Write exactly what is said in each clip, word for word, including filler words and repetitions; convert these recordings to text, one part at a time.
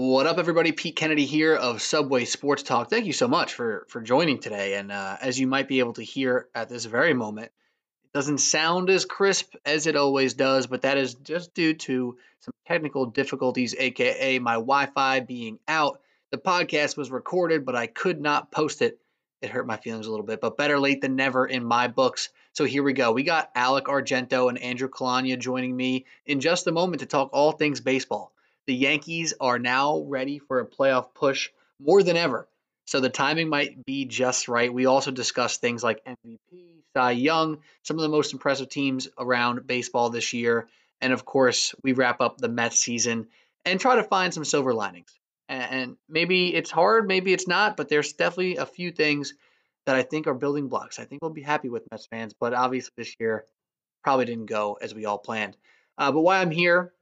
What up, everybody? Pete Kennedy here of Subway Sports Talk. Thank you so much for, for joining today. And uh, as you might be able to hear at this very moment, it doesn't sound as crisp as it always does, but that is just due to some technical difficulties, aka my Wi-Fi being out. The podcast was recorded, but I could not post it. It hurt my feelings a little bit, but better late than never in my books. So here we go. We got Alec Argento and Andrew Calagna joining me in just a moment to talk all things baseball. The Yankees are now ready for a playoff push more than ever, so the timing might be just right. We also discussed things like M V P, Cy Young, some of the most impressive teams around baseball this year, and of course, we wrap up the Mets season and try to find some silver linings. And maybe it's hard, maybe it's not, but there's definitely a few things that I think are building blocks. I think we'll be happy with Mets fans, but obviously this year probably didn't go as we all planned. Uh, but while I'm here,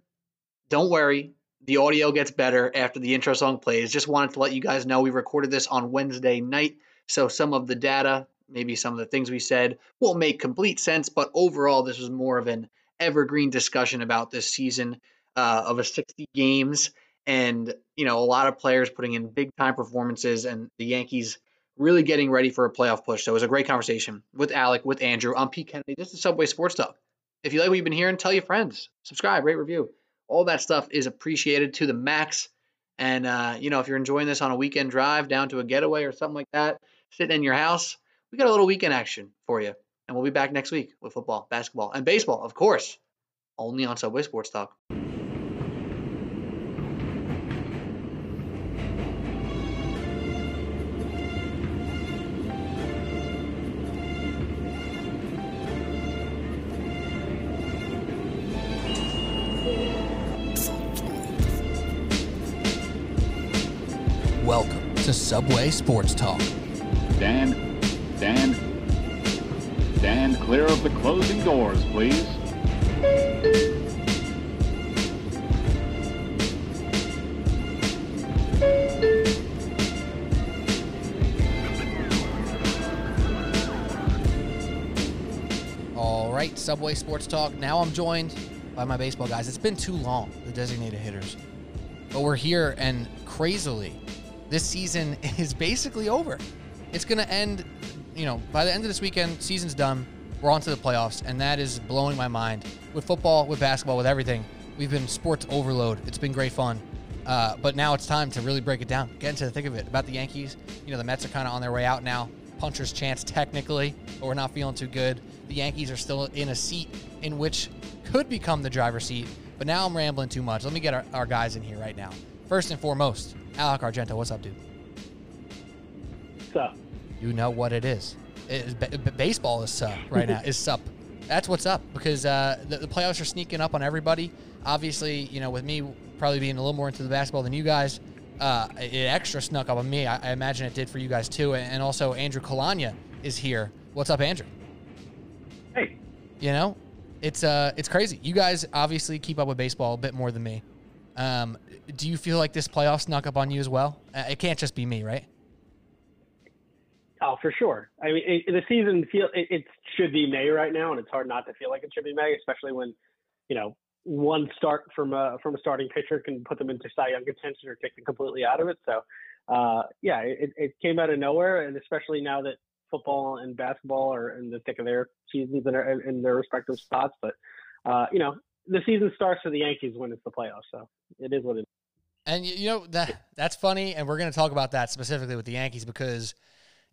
don't worry. The audio gets better after the intro song plays. Just wanted to let you guys know we recorded this on Wednesday night, so some of the data, maybe some of the things we said, won't make complete sense, but overall this was more of an evergreen discussion about this season uh, of a sixty games and, you know, a lot of players putting in big-time performances and the Yankees really getting ready for a playoff push. So it was a great conversation with Alec, with Andrew. I'm Pete Kennedy. This is Subway Sports Talk. If you like what you've been hearing, tell your friends. Subscribe, rate, review. All that stuff is appreciated to the max. And, uh, you know, if you're enjoying this on a weekend drive down to a getaway or something like that, sitting in your house, we got a little weekend action for you. And we'll be back next week with football, basketball, and baseball, of course, only on Subway Sports Talk. To Subway Sports Talk. Stand, stand, stand clear of the closing doors, please. All right, Subway Sports Talk. Now I'm joined by my baseball guys. It's been too long, the designated hitters. But we're here, and crazily, this season is basically over. It's going to end, you know, by the end of this weekend, season's done. We're on to the playoffs, and that is blowing my mind. With football, with basketball, with everything, we've been sports overload. It's been great fun. Uh, but now it's time to really break it down, get into the thick of it. About the Yankees, you know, the Mets are kind of on their way out now. Puncher's chance technically, but we're not feeling too good. The Yankees are still in a seat in which could become the driver's seat, but now I'm rambling too much. Let me get our, our guys in here right now. First and foremost, Alec Argento, what's up, dude? Sup. You know what it is. It is b- baseball is sup right now. Is sup. That's what's up, because uh, the, the playoffs are sneaking up on everybody. Obviously, you know, with me probably being a little more into the basketball than you guys, uh, it extra snuck up on me. I, I imagine it did for you guys too. And, and also, Andrew Calagna is here. What's up, Andrew? Hey. You know, it's uh, it's crazy. You guys obviously keep up with baseball a bit more than me. Um, do you feel like this playoff snuck up on you as well? Uh, it can't just be me, right? Oh, for sure. I mean, it, the season feel it, it should be May right now, and it's hard not to feel like it should be May, especially when, you know, one start from a from a starting pitcher can put them into Cy Young contention or take them completely out of it. So, uh, yeah, it, it came out of nowhere, and especially now that football and basketball are in the thick of their seasons and are in their respective spots. But, uh, you know. The season starts for the Yankees when it's the playoffs, so it is what it is. And, you know, that that's funny, and we're going to talk about that specifically with the Yankees because,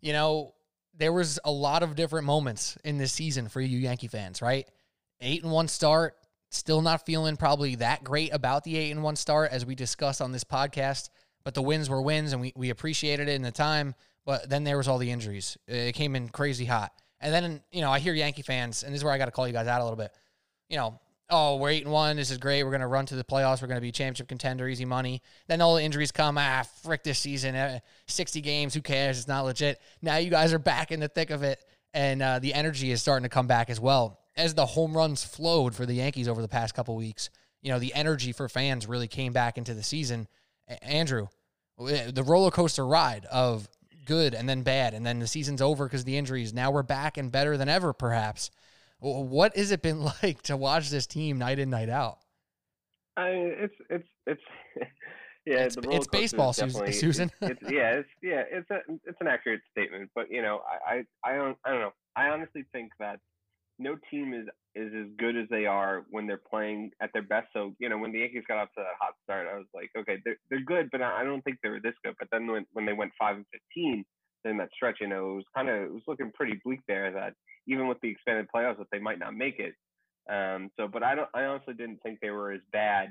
you know, there was a lot of different moments in this season for you Yankee fans, right? Eight and one start, still not feeling probably that great about the eight and one start as we discussed on this podcast, but the wins were wins, and we, we appreciated it in the time, but then there was all the injuries. It came in crazy hot. And then, you know, I hear Yankee fans, and this is where I got to call you guys out a little bit, you know, oh, we're eight and one. This is great. We're going to run to the playoffs. We're going to be championship contender, easy money. Then all the injuries come. Ah, frick this season. sixty games. Who cares? It's not legit. Now you guys are back in the thick of it, and uh, the energy is starting to come back as well. As the home runs flowed for the Yankees over the past couple weeks, you know, the energy for fans really came back into the season. Andrew, the roller coaster ride of good and then bad, and then the season's over because of the injuries. Now we're back and better than ever, perhaps. What has it been like to watch this team night in, night out? I mean, it's it's it's yeah, it's, the roller it's baseball, Susan. Susan. It's, it's, yeah, it's yeah, it's a it's an accurate statement, but you know, I, I, I don't I don't know. I honestly think that no team is is as good as they are when they're playing at their best. So you know, when the Yankees got off to that hot start, I was like, okay, they're they're good, but I don't think they were this good. But then when when they went five and fifteen, then that stretch, you know, it was kind of it was looking pretty bleak there. That even with the expanded playoffs, that they might not make it. Um, so, but I don't. I honestly didn't think they were as bad,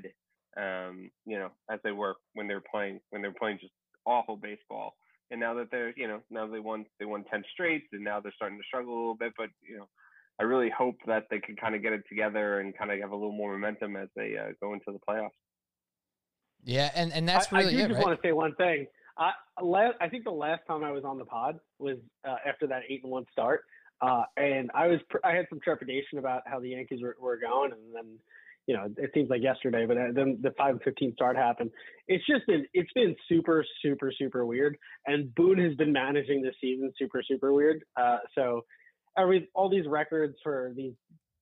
um, you know, as they were when they were playing when they were playing just awful baseball. And now that they're, you know, now they won they won ten straight, and now they're starting to struggle a little bit. But you know, I really hope that they can kind of get it together and kind of have a little more momentum as they uh, go into the playoffs. Yeah, and and that's I, really. I do it, just right? want to say one thing. I last, I think the last time I was on the pod was uh, after that eight and one start. Uh, and I was, I had some trepidation about how the Yankees were, were going. And then, you know, it seems like yesterday, but then the five and fifteen start happened. It's just been, it's been super, super, super weird. And Boone has been managing this season super, super weird. Uh, so every, all these records for these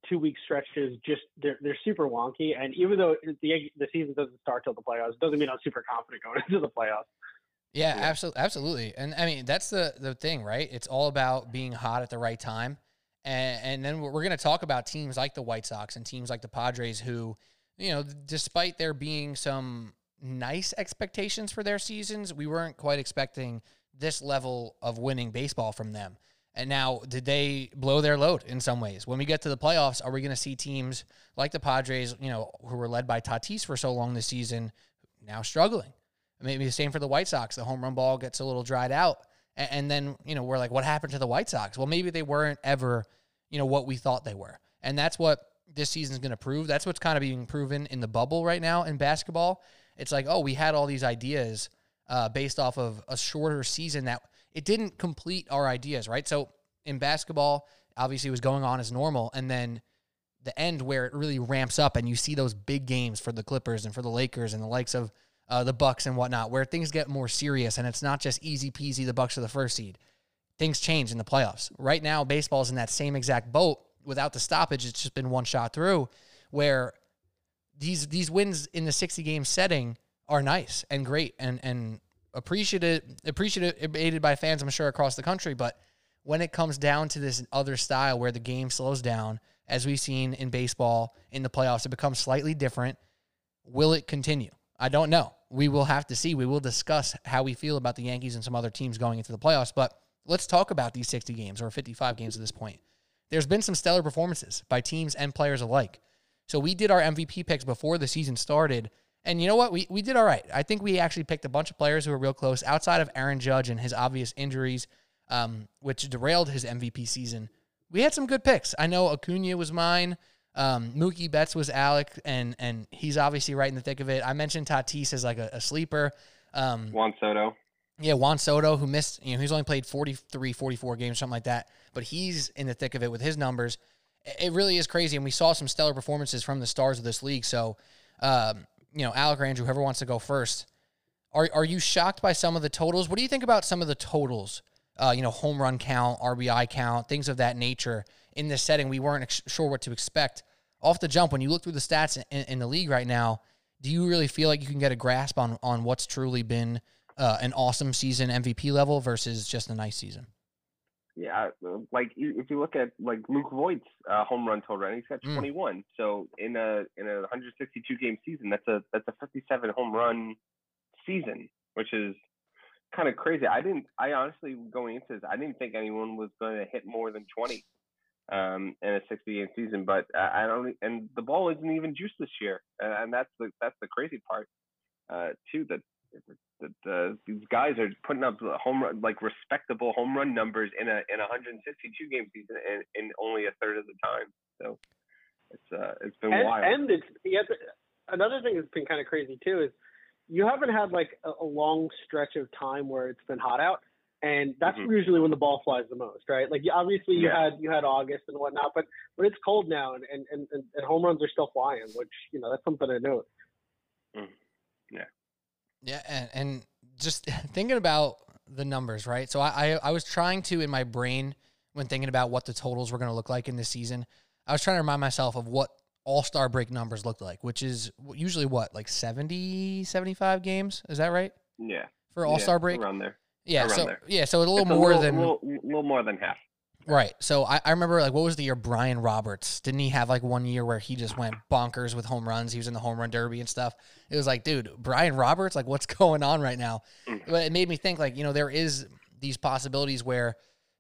two week stretches, just they're, they're super wonky. And even though the, the season doesn't start till the playoffs, doesn't mean I'm super confident going into the playoffs. Yeah, yeah, absolutely. Absolutely. And I mean, that's the, the thing, right? It's all about being hot at the right time. And, and then we're, we're going to talk about teams like the White Sox and teams like the Padres who, you know, despite there being some nice expectations for their seasons, we weren't quite expecting this level of winning baseball from them. And now, did they blow their load in some ways? When we get to the playoffs, are we going to see teams like the Padres, you know, who were led by Tatis for so long this season, now struggling? Maybe the same for the White Sox. The home run ball gets a little dried out. And, and then, you know, we're like, what happened to the White Sox? Well, maybe they weren't ever, you know, what we thought they were. And that's what this season's going to prove. That's what's kind of being proven in the bubble right now in basketball. It's like, oh, we had all these ideas uh, based off of a shorter season that it didn't complete our ideas, right? So in basketball, obviously it was going on as normal. And then the end where it really ramps up and you see those big games for the Clippers and for the Lakers and the likes of, Uh, the Bucks and whatnot, where things get more serious and it's not just easy peasy, the Bucks are the first seed. Things change in the playoffs. Right now, baseball's in that same exact boat. Without the stoppage, it's just been one shot through, where these these wins in the sixty-game setting are nice and great and, and appreciated, appreciated by fans, I'm sure, across the country. But when it comes down to this other style where the game slows down, as we've seen in baseball in the playoffs, it becomes slightly different. Will it continue? I don't know. We will have to see. We will discuss how we feel about the Yankees and some other teams going into the playoffs, but let's talk about these sixty games or fifty-five games at this point. There's been some stellar performances by teams and players alike. So we did our M V P picks before the season started, and you know what? We we did all right. I think we actually picked a bunch of players who were real close outside of Aaron Judge and his obvious injuries, um, which derailed his M V P season. We had some good picks. I know Acuna was mine. Um, Mookie Betts was Alec, and and he's obviously right in the thick of it. I mentioned Tatis as like a, a sleeper. Um, Juan Soto. Yeah, Juan Soto, who missed, you know, he's only played forty-three, forty-four games, something like that, but he's in the thick of it with his numbers. It really is crazy, and we saw some stellar performances from the stars of this league. So, um, you know, Alec or Andrew, whoever wants to go first, are, are you shocked by some of the totals? What do you think about some of the totals? Uh, you know, home run count, R B I count, things of that nature. In this setting, we weren't ex- sure what to expect. Off the jump, when you look through the stats in, in the league right now, do you really feel like you can get a grasp on, on what's truly been uh, an awesome season M V P level versus just a nice season? Yeah, like if you look at like Luke Voit's uh, home run total, and he's got twenty-one. Mm. So in a in a one hundred sixty-two game season, that's a that's a fifty-seven home run season, which is kind of crazy. I didn't. I honestly, going into this, I didn't think anyone was going to hit more than twenty um, in a sixty-game season. But uh, I don't. And the ball isn't even juiced this year, and, and that's the that's the crazy part uh, too. That that uh, these guys are putting up home run, like respectable home run numbers in a in a one hundred sixty-two game season, and in only a third of the time. So it's uh, it's been and, wild. And it's yeah. Another thing that's been kind of crazy too is, you haven't had like a long stretch of time where it's been hot out, and that's mm-hmm. usually when the ball flies the most, right? Like obviously you yeah. had you had August and whatnot, but but it's cold now, and and, and and home runs are still flying, which you know that's something to note. Mm. Yeah, yeah, and, and just thinking about the numbers, right? So I, I I was trying to in my brain when thinking about what the totals were going to look like in this season, I was trying to remind myself of what all-star break numbers looked like, which is usually what, like seventy, seventy-five games? Is that right? Yeah. For all-star yeah, break? Around there. Yeah, around so, there. yeah, so a little it's more a little, than... A little, little more than half. Right. So I, I remember, like, what was the year Brian Roberts? Didn't he have, like, one year where he just went bonkers with home runs? He was in the home run derby and stuff. It was like, dude, Brian Roberts? Like, what's going on right now? Mm. But it made me think, like, you know, there is these possibilities where,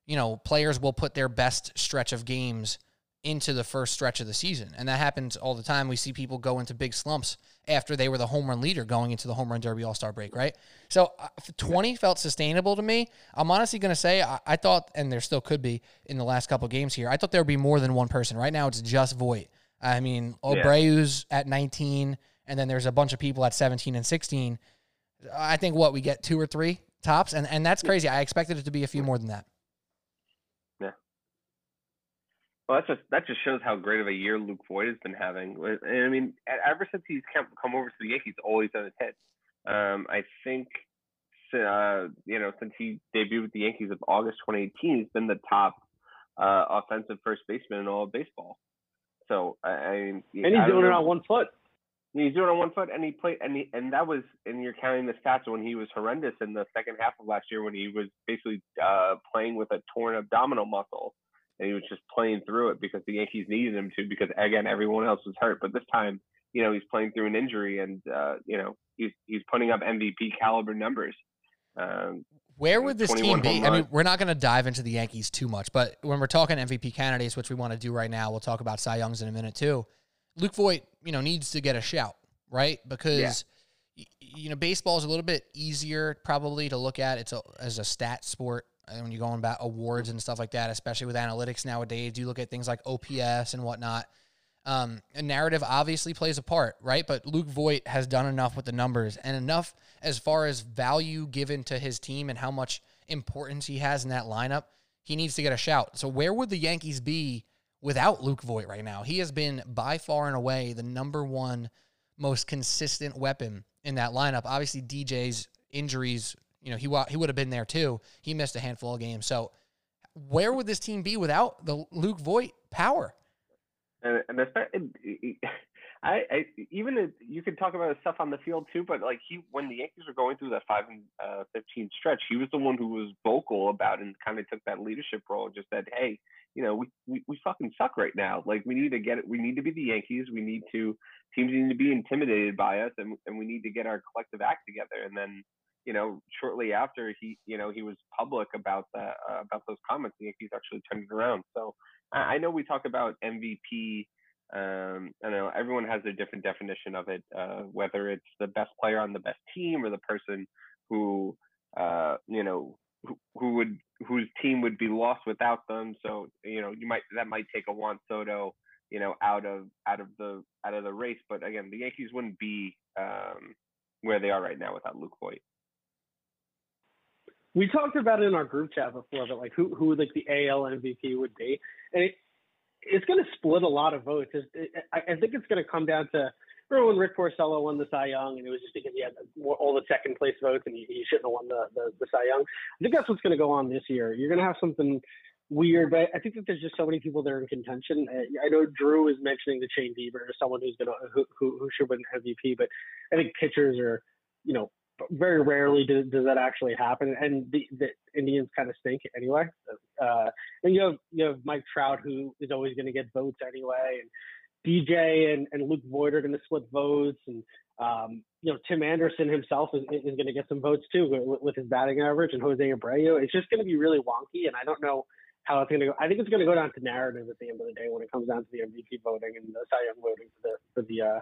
you know, players will put their best stretch of games into the first stretch of the season. And that happens all the time. We see people go into big slumps after they were the home run leader going into the home run derby all-star break, right? So twenty felt sustainable to me. I'm honestly going to say I, I thought, and there still could be in the last couple of games here, I thought there would be more than one person. Right now it's just Voit. I mean, Abreu's yeah. at nineteen, and then there's a bunch of people at seventeen and sixteen. I think, what, we get two or three tops? And, and that's crazy. I expected it to be a few more than that. Well, that's just, that just shows how great of a year Luke Voit has been having. And I mean, ever since he's come over to the Yankees, always on his head. Um, I think, uh, you know, since he debuted with the Yankees of August twenty eighteen, he's been the top uh, offensive first baseman in all of baseball. So I, I mean, and he's I doing know. it on one foot. He's doing it on one foot, and he played, and he, and that was, and you're counting the stats when he was horrendous in the second half of last year when he was basically uh, playing with a torn abdominal muscle. And he was just playing through it because the Yankees needed him to, because, again, everyone else was hurt. But this time, you know, he's playing through an injury, and, uh, you know, he's he's putting up M V P caliber numbers. Um, Where would this team be? I mean, we're not going to dive into the Yankees too much, but when we're talking M V P candidates, which we want to do right now, we'll talk about Cy Young's in a minute too. Luke Voit, you know, needs to get a shout, right? Because, yeah. you know, baseball is a little bit easier probably to look at. It's a, as a stat sport. And when you're going about awards and stuff like that, especially with analytics nowadays, you look at things like O P S and whatnot. Um, and narrative obviously plays a part, right? But Luke Voit has done enough with the numbers and enough as far as value given to his team and how much importance he has in that lineup. He needs to get a shout. So where would the Yankees be without Luke Voit right now? He has been by far and away the number one most consistent weapon in that lineup. Obviously, D J's injuries, you know, he he would have been there too. He missed a handful of games. So where would this team be without the Luke Voit power? And, and I, I even if you could talk about his stuff on the field too, but like he, when the Yankees were going through that five and uh, fifteen stretch, he was the one who was vocal about and kind of took that leadership role. Just said, hey, you know, we, we we fucking suck right now. Like we need to get it. We need to be the Yankees. We need to teams need to be intimidated by us, and and we need to get our collective act together. And then, you know, shortly after he, you know, he was public about the, uh, about those comments, the Yankees actually turned it around. So I, I know we talk about M V P. Um, I know everyone has their different definition of it, uh, whether it's the best player on the best team or the person who, uh, you know, who, who would, whose team would be lost without them. So, you know, you might, that might take a Juan Soto, you know, out of, out of the, out of the race. But again, the Yankees wouldn't be um, where they are right now without Luke Voit. We talked about it in our group chat before, but like who who like the A L M V P would be, and it, it's going to split a lot of votes. It, it, I, I think it's going to come down to, remember when Rick Porcello won the Cy Young, and it was just because he had all the second place votes, and he, he shouldn't have won the, the the Cy Young. I think that's what's going to go on this year. You're going to have something weird, but I think that there's just so many people that are in contention. I, I know Drew is mentioning the Shane Bieber as someone who's going to who, who who should win M V P, but I think pitchers are, you know, very rarely does, does that actually happen, and the, the Indians kind of stink anyway. Uh, and you have you have Mike Trout, who is always going to get votes anyway, and D J and, and Luke Voit are going to split votes, and um, you know, Tim Anderson himself is, is going to get some votes too with, with his batting average, and Jose Abreu. It's just going to be really wonky, and I don't know how it's going to go. I think it's going to go down to narrative at the end of the day when it comes down to the M V P voting and the Cy Young voting for the for the uh,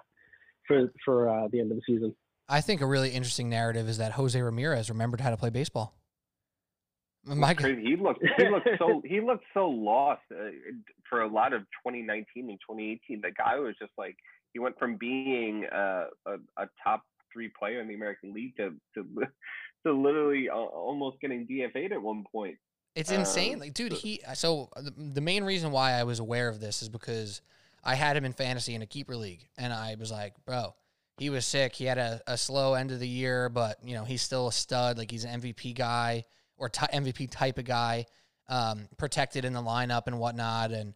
for for uh, the end of the season. I think a really interesting narrative is that Jose Ramirez remembered how to play baseball. Mike, he looked he looked so he looked so lost uh, for a lot of twenty nineteen and twenty eighteen. The guy was just like, he went from being uh, a, a top three player in the American League to to, to literally uh, almost getting D F A'd at one point. It's insane, um, like dude. He so the main reason why I was aware of this is because I had him in fantasy in a keeper league, and I was like, bro. He was sick. He had a, a slow end of the year, but, you know, he's still a stud. Like, he's an M V P guy or t M V P type of guy, um, protected in the lineup and whatnot. And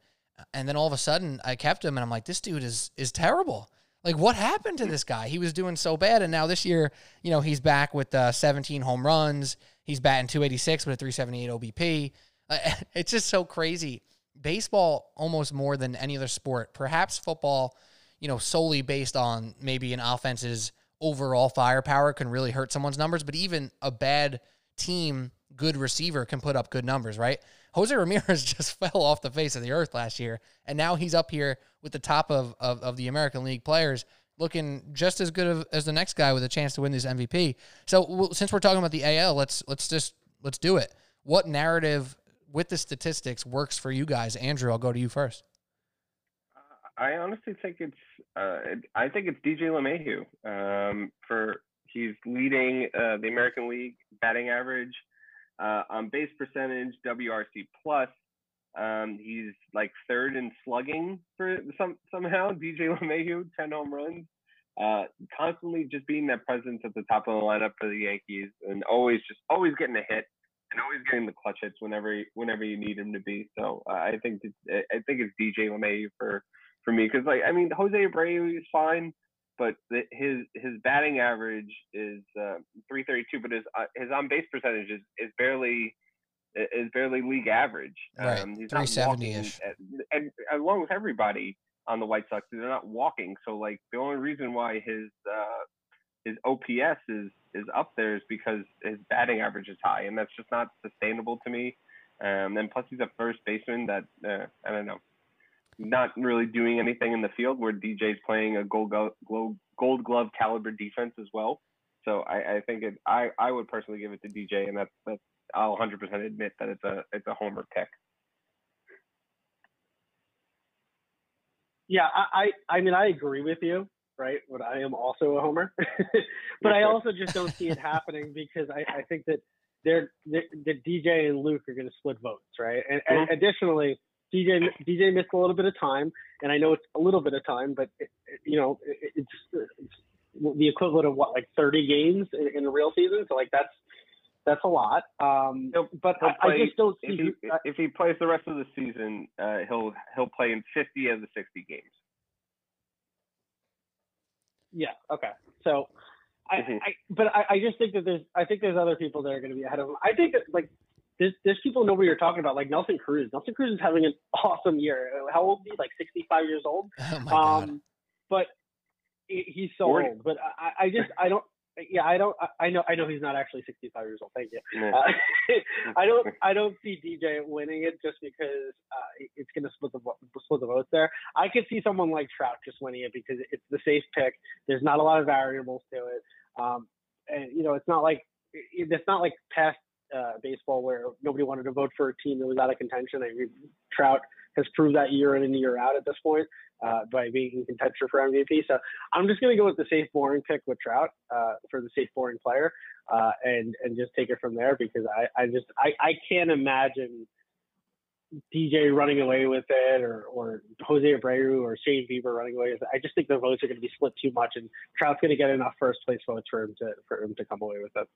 And then all of a sudden, I kept him, and I'm like, this dude is is terrible. Like, what happened to this guy? He was doing so bad, and now this year, you know, he's back with uh, seventeen home runs. He's batting two eighty-six with a three seventy-eight O B P. Uh, it's just so crazy. Baseball, almost more than any other sport, perhaps football, you know, solely based on maybe an offense's overall firepower can really hurt someone's numbers, but even a bad team, good receiver can put up good numbers, right? Jose Ramirez just fell off the face of the earth last year, and now he's up here with the top of, of, of the American League players, looking just as good of, as the next guy with a chance to win this M V P. So well, since we're talking about the A L, let's let's just let's do it. What narrative with the statistics works for you guys? Andrew, I'll go to you first. I honestly think it's uh, I think it's D J LeMahieu. Um, for he's leading uh, the American League batting average. Uh, on base percentage, W R C plus. Um, he's like third in slugging for some somehow. D J LeMahieu, ten home runs, uh, constantly just being that presence at the top of the lineup for the Yankees, and always just always getting a hit and always getting the clutch hits whenever whenever you need him to be. So uh, I think it's, I think it's D J LeMahieu for for me, because like I mean Jose Abreu is fine, but the, his his batting average is uh, three thirty-two, but his uh, his on base percentage is, is barely is barely league average. Right, um, he's three seventy-ish. And along with everybody on the White Sox, they're not walking. So like the only reason why his uh, his O P S is is up there is because his batting average is high, and that's just not sustainable to me. Um, and plus he's a first baseman that uh, I don't know. Not really doing anything in the field, where D J's playing a gold glove, gold glove caliber defense as well. So I, I think it, I, I would personally give it to D J, and that's, that's I'll one hundred percent admit that it's a it's a homer pick. Yeah, I, I I mean I agree with you, right? But I am also a homer, but I also just don't see it happening, because I, I think that they're, they're the D J and Luke are going to split votes, right? And, mm-hmm. and additionally. D J D J missed a little bit of time, and I know it's a little bit of time, but it, it, you know it, it's, it's the equivalent of what, like thirty games in, in a real season. So like that's that's a lot. Um, he'll, but he'll I, play, I just don't see if he, who, I, if he plays the rest of the season, uh, he'll he'll play in fifty of the sixty games. Yeah. Okay. So, I, mm-hmm. I but I, I just think that there's I think there's other people that are going to be ahead of him. I think that like. There's, there's people know what you're talking about, like Nelson Cruz. Nelson Cruz is having an awesome year. How old is he? Like sixty-five years old. Oh my God. Um, but he's so forty. Old. But I, I just, I don't. Yeah, I don't. I know. I know he's not actually sixty-five years old. Thank you. Yeah. Uh, I don't. I don't see D J winning it, just because uh, it's going to split the split the votes there. I could see someone like Trout just winning it, because it's the safe pick. There's not a lot of variables to it, um, and you know, it's not like it's not like past. Uh, baseball where nobody wanted to vote for a team that was out of contention. I mean, Trout has proved that year in and year out at this point uh, by being in contention for M V P. So I'm just going to go with the safe, boring pick with Trout uh, for the safe, boring player uh, and and just take it from there, because I, I just I, I can't imagine D J running away with it, or or Jose Abreu or Shane Bieber running away with it. I just think the votes are going to be split too much, and Trout's going to get enough first place votes for him to for him to come away with it.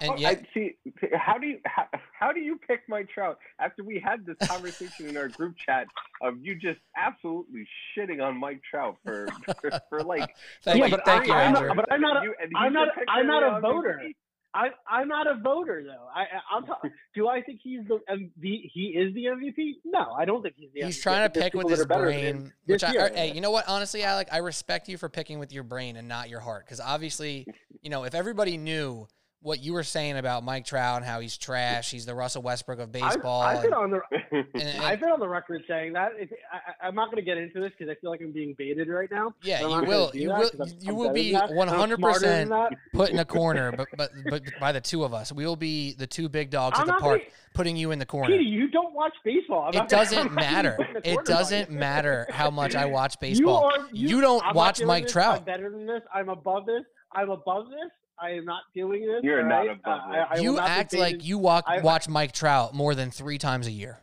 And yet, I, see, how do you how, how do you pick Mike Trout after we had this conversation in our group chat of you just absolutely shitting on Mike Trout for for, for like? Thank yeah, you, but, thank I, you, I'm not, but I'm not. You, I'm not. I'm not a voter. T V? I I'm not a voter though. I I'm t- do I think he's the M V P? He is the M V P? No, I don't think he's the M V P. He's trying to pick with his brain. Which I, or, hey, you know what? Honestly, Alec, I respect you for picking with your brain and not your heart, because obviously, you know, if everybody knew what you were saying about Mike Trout and how he's trash, he's the Russell Westbrook of baseball. I've, I've, been, on the, and, and, I've been on the record saying that. If, I, I'm not going to get into this because I feel like I'm being baited right now. Yeah, you will. You will. I'm, you I'm will be one hundred percent put in a corner, but, but but by the two of us, we will be the two big dogs I'm at the park gonna, putting you in the corner. Peter, you don't watch baseball. I'm it doesn't gonna, matter. It doesn't matter how much I watch baseball. You, are, you, you don't I'm watch Mike this. Trout. I'm better than this. I'm above this. I'm above this. I am not doing this. You're right? not above uh, I, I You act like you walk, I, watch Mike Trout more than three times a year.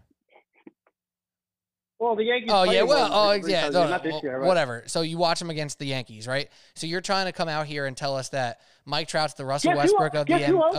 Well, the Yankees. Oh, yeah. Well, oh, yeah. No, no, well, year, right? Whatever. So you watch him against the Yankees, right? So you're trying to come out here and tell us that Mike Trout's the Russell Westbrook of the M L B. Guess who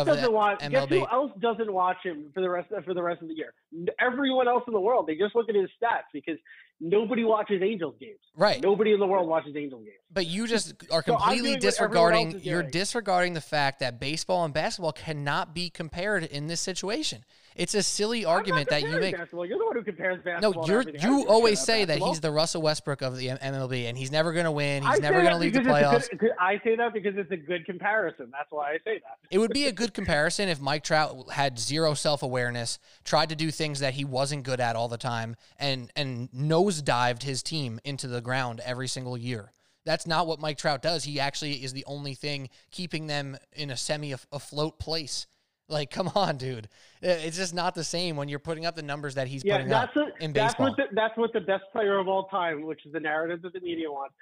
else doesn't watch him for the rest of, for the rest of the year? Everyone else in the world. They just look at his stats because nobody watches Angels games. Right. Nobody in the world watches Angels games. But you just are completely so disregarding. You're disregarding the fact that baseball and basketball cannot be compared in this situation. It's a silly argument that you make. Basketball. You're the one who compares basketball. No, you're, you always say that he's the Russell Westbrook of the M L B, and he's never going to win. He's never going to leave the playoffs. Good, I say that because it's a good comparison. That's why I say that. It would be a good comparison if Mike Trout had zero self-awareness, tried to do things that he wasn't good at all the time, and, and nosedived his team into the ground every single year. That's not what Mike Trout does. He actually is the only thing keeping them in a semi-afloat place. Like, come on, dude. It's just not the same when you're putting up the numbers that he's yeah, putting that's up a, in that's baseball. What the, that's what the best player of all time, which is the narrative that the media wants,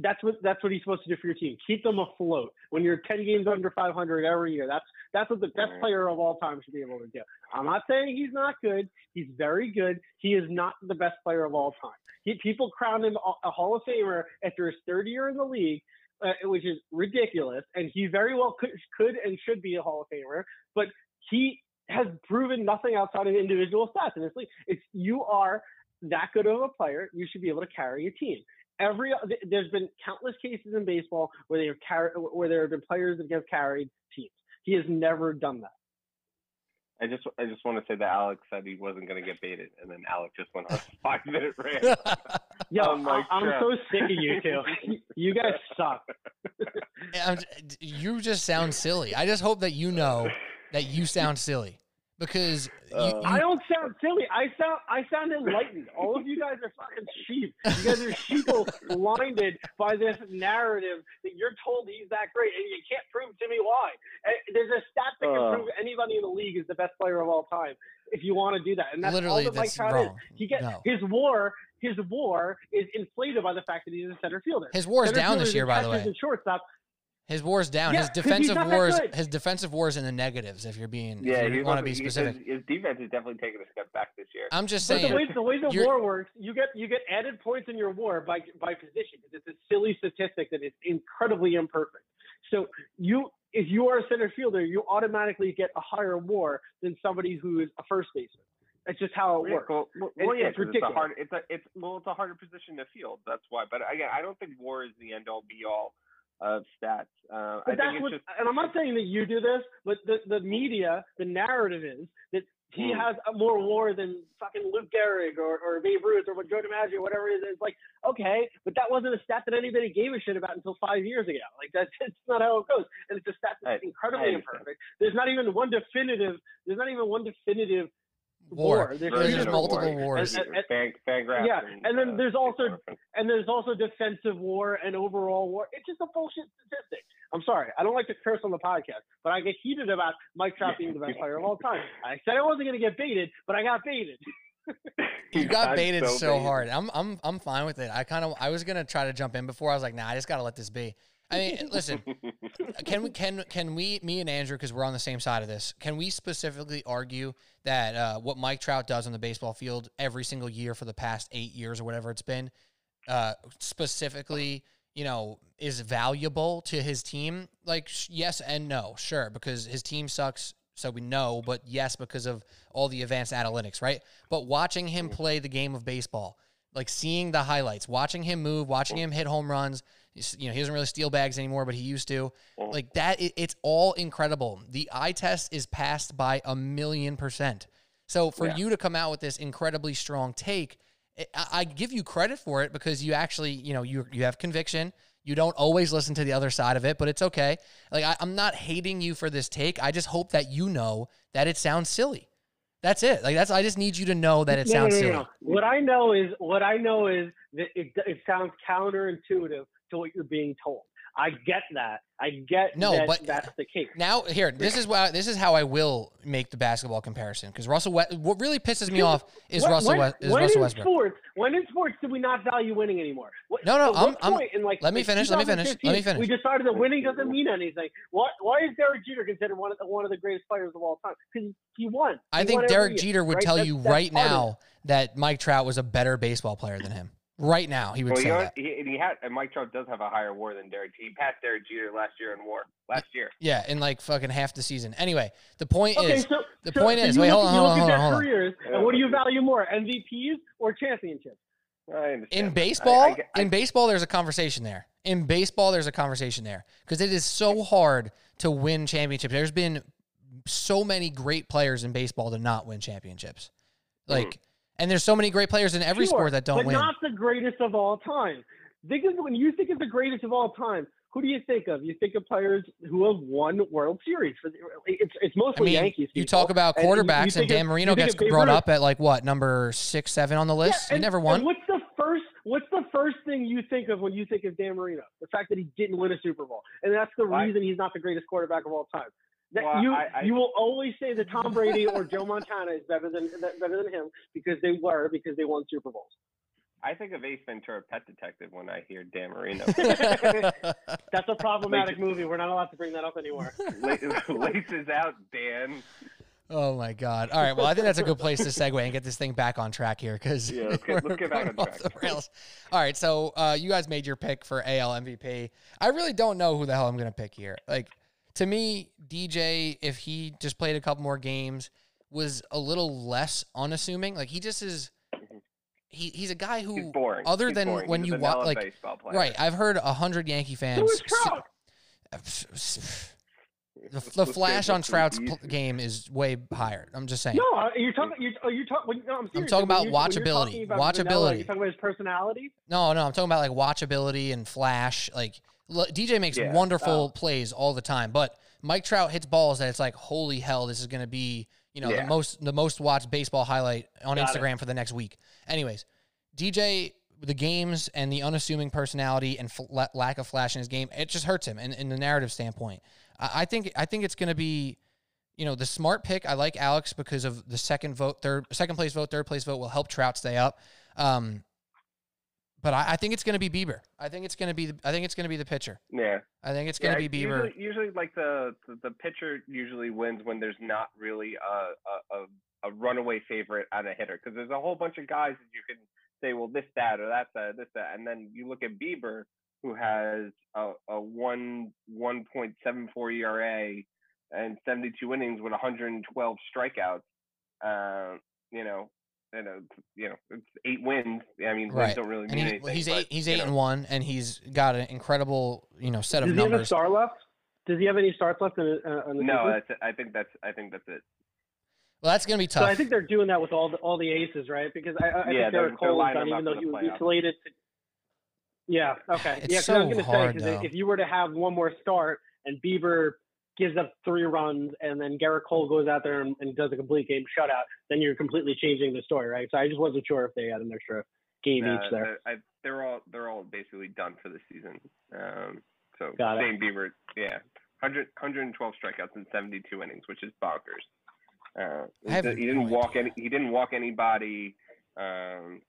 that's what that's what he's supposed to do for your team. Keep them afloat. When you're ten games under five hundred every year, that's that's what the best player of all time should be able to do. I'm not saying he's not good. He's very good. He is not the best player of all time. He, people crown him a Hall of Famer after his third year in the league, Uh, which is ridiculous, and he very well could, could and should be a Hall of Famer, but he has proven nothing outside of individual stats. And it's like, if you are that good of a player, you should be able to carry a team. Every there's been countless cases in baseball where they have carried, where there have been players that have carried teams. He has never done that. I just I just want to say that Alec said he wasn't going to get baited, and then Alec just went on a five-minute rant. Yo, I'm, I'm so sick of you two. You guys suck. I'm, you just sound silly. I just hope that you know that you sound silly. Because you, uh, you, I don't sound silly. I sound I sound enlightened. All of you guys are fucking sheep. You guys are sheeple blinded by this narrative that you're told he's that great, and you can't prove to me why. And there's a stat that can uh, prove anybody in the league is the best player of all time if you want to do that. And that's literally all that Mike Trout is. He gets no. his WAR. His WAR is inflated by the fact that he's a center fielder. His WAR is down this year, by the way. And shortstop. His WAR is down. Yeah, his defensive WAR is his defensive WAR is in the negatives. If you're being, yeah, if you want to be specific. His, his defense is definitely taking a step back this year. I'm just saying. The way, the way the WAR works, you get you get added points in your WAR by by position. It's a silly statistic that is incredibly imperfect. So you, if you are a center fielder, you automatically get a higher WAR than somebody who is a first baseman. That's just how it yeah, works. Cool. Well, it's, well, yeah, it's ridiculous. It's a hard, it's a, it's well, it's a harder position to field. That's why. But again, I don't think WAR is the end all be all of stats. Uh, but I that's think what, just, and I'm not saying that you do this, but the, the media, the narrative is that he has a more WAR than fucking Luke Gehrig or, or Babe Ruth or Joe DiMaggio or whatever it is. It's like, okay, but that wasn't a stat that anybody gave a shit about until five years ago. Like, that's it's not how it goes. And it's a stat that's I, incredibly I imperfect. There's not even one definitive, there's not even one definitive WAR. There's, there's just multiple war. wars. And, and, and, bang, bang yeah, and, and then uh, there's also and there's also defensive WAR and overall WAR. It's just a bullshit statistic. I'm sorry, I don't like to curse on the podcast, but I get heated about Mike Trout being the best player of all time. I said I wasn't going to get baited, but I got baited. You got baited so, so baited. hard. I'm I'm I'm fine with it. I kind of I was going to try to jump in before. I was like, nah, I just got to let this be. I mean, listen, can we, can, can we, me and Andrew, because we're on the same side of this, can we specifically argue that uh, what Mike Trout does on the baseball field every single year for the past eight years or whatever it's been, uh, specifically, you know, is valuable to his team? Like, yes and no, sure, because his team sucks, so we know, but yes, because of all the advanced analytics, right? But watching him play the game of baseball, like seeing the highlights, watching him move, watching him hit home runs, you know, he doesn't really steal bags anymore, but he used to. Like that, it, it's all incredible. The eye test is passed by a million percent. So for yeah. you to come out with this incredibly strong take, it, I, I give you credit for it because you actually, you know, you you have conviction. You don't always listen to the other side of it, but it's okay. Like I, I'm not hating you for this take. I just hope that you know that it sounds silly. That's it. Like that's. I just need you to know that it no, sounds no, no, silly. No. What I know is what I know is that it, it sounds counterintuitive to what you're being told. I get that. I get no, that but that's the case. Now, here, this is why this is how I will make the basketball comparison because Russell West, what really pisses me off is what, Russell when, West, is when Russell in Westbrook. Sports, when in sports do we not value winning anymore? What, no, no, I'm, I'm in like, let me finish, let me finish, let me finish. We decided that winning doesn't mean anything. Why, why is Derek Jeter considered one of the, one of the greatest players of all time? Because he won. He I think won Derek Jeter year, would right? tell that's, you that's right now that Mike Trout was a better baseball player than him. Right now, he would well, say that. He, he had, and Mike Trout does have a higher W A R than Derek. He passed Derek Jeter last year in W A R. Last year. Yeah, in like fucking half the season. Anyway, the point okay, is, so, the so, point so is, wait, hold on, hold on, hold on. You look at their careers, and what do you value more, M V Ps or championships? I understand. In baseball, I, I, I, in baseball, there's a conversation there. In baseball, there's a conversation there because it is so hard to win championships. There's been so many great players in baseball to not win championships, like. Mm. And there's so many great players in every sure, sport that don't but win. But not the greatest of all time. Think of, when you think of the greatest of all time, who do you think of? You think of players who have won World Series. It's, it's mostly I mean, Yankees. You people. talk about quarterbacks, and, and Dan of, Marino gets brought up at like what, number six, seven on the list? Yeah, and, he never won. And what's the first? What's the first thing you think of when you think of Dan Marino? The fact that he didn't win a Super Bowl, and that's the right. reason he's not the greatest quarterback of all time. That well, you I, I, you will always say that Tom Brady or Joe Montana is better than better than him because they were because they won Super Bowls. I think of Ace Ventura: Pet Detective when I hear Dan Marino. That's a problematic movie. We're not allowed to bring that up anymore. Laces out, Dan. Oh my God! All right. Well, I think that's a good place to segue and get this thing back on track here because yeah, let's get, let's get back on track. Rails. All right. So uh, you guys made your pick for A L M V P. I really don't know who the hell I'm going to pick here. Like. To me, D J, if he just played a couple more games, was a little less unassuming. Like he just is. He he's a guy who, he's boring. Other he's than boring. When he's you watch, like right, I've heard a hundred Yankee fans. So the, the flash on Trout's game is way higher. I'm just saying. No, you're talking. You're, are you talk, no, I'm, I'm talking about watchability. Talking about watchability. Vanilla, you're talking about his personality. No, no, I'm talking about like watchability and flash, like. D J makes yeah. wonderful oh. plays all the time, but Mike Trout hits balls that it's like, holy hell, this is going to be, you know, yeah. the most the most watched baseball highlight on Got Instagram it. for the next week. Anyways, D J, the games and the unassuming personality and fl lack of flash in his game, it just hurts him in, in the narrative standpoint. I, I think I think it's going to be, you know, the smart pick. I like Alex because of the second vote, third second place vote, third place vote will help Trout stay up. Um, But I, I think it's going to be Bieber. I think it's going to be. The, I think it's going to be the pitcher. Yeah. I think it's going to yeah, be Bieber. Usually, usually like the, the the pitcher usually wins when there's not really a a, a runaway favorite on a hitter because there's a whole bunch of guys that you can say, well, this that or that that this that, and then you look at Bieber, who has a, a one one point seven four E R A and seventy two innings with one hundred and twelve strikeouts. Uh, you know. And uh, you know, it's eight wins. I mean, right. wins don't really mean he, anything. Well, he's but, eight. He's eight know. and one, and he's got an incredible, you know, set Does of numbers. Does he have a star left? Does he have any stars left? In, uh, on the no, that's it. I think that's. I think that's it. Well, that's going to be tough. So I think they're doing that with all the all the aces, right? Because I, I yeah, think Derek Cole is done, even though he was insulated. To... Yeah. Okay. It's yeah. So I was going to say because if you were to have one more start and Bieber gives up three runs, and then Garrett Cole goes out there and, and does a complete game shutout, then you're completely changing the story, right? So I just wasn't sure if they had an extra game uh, each there. I, they're all they're all basically done for the season. Um, so Shane Bieber, yeah, one hundred, one hundred twelve strikeouts in seventy-two innings, which is bonkers. Uh, he didn't really walk any. He didn't walk anybody. Um,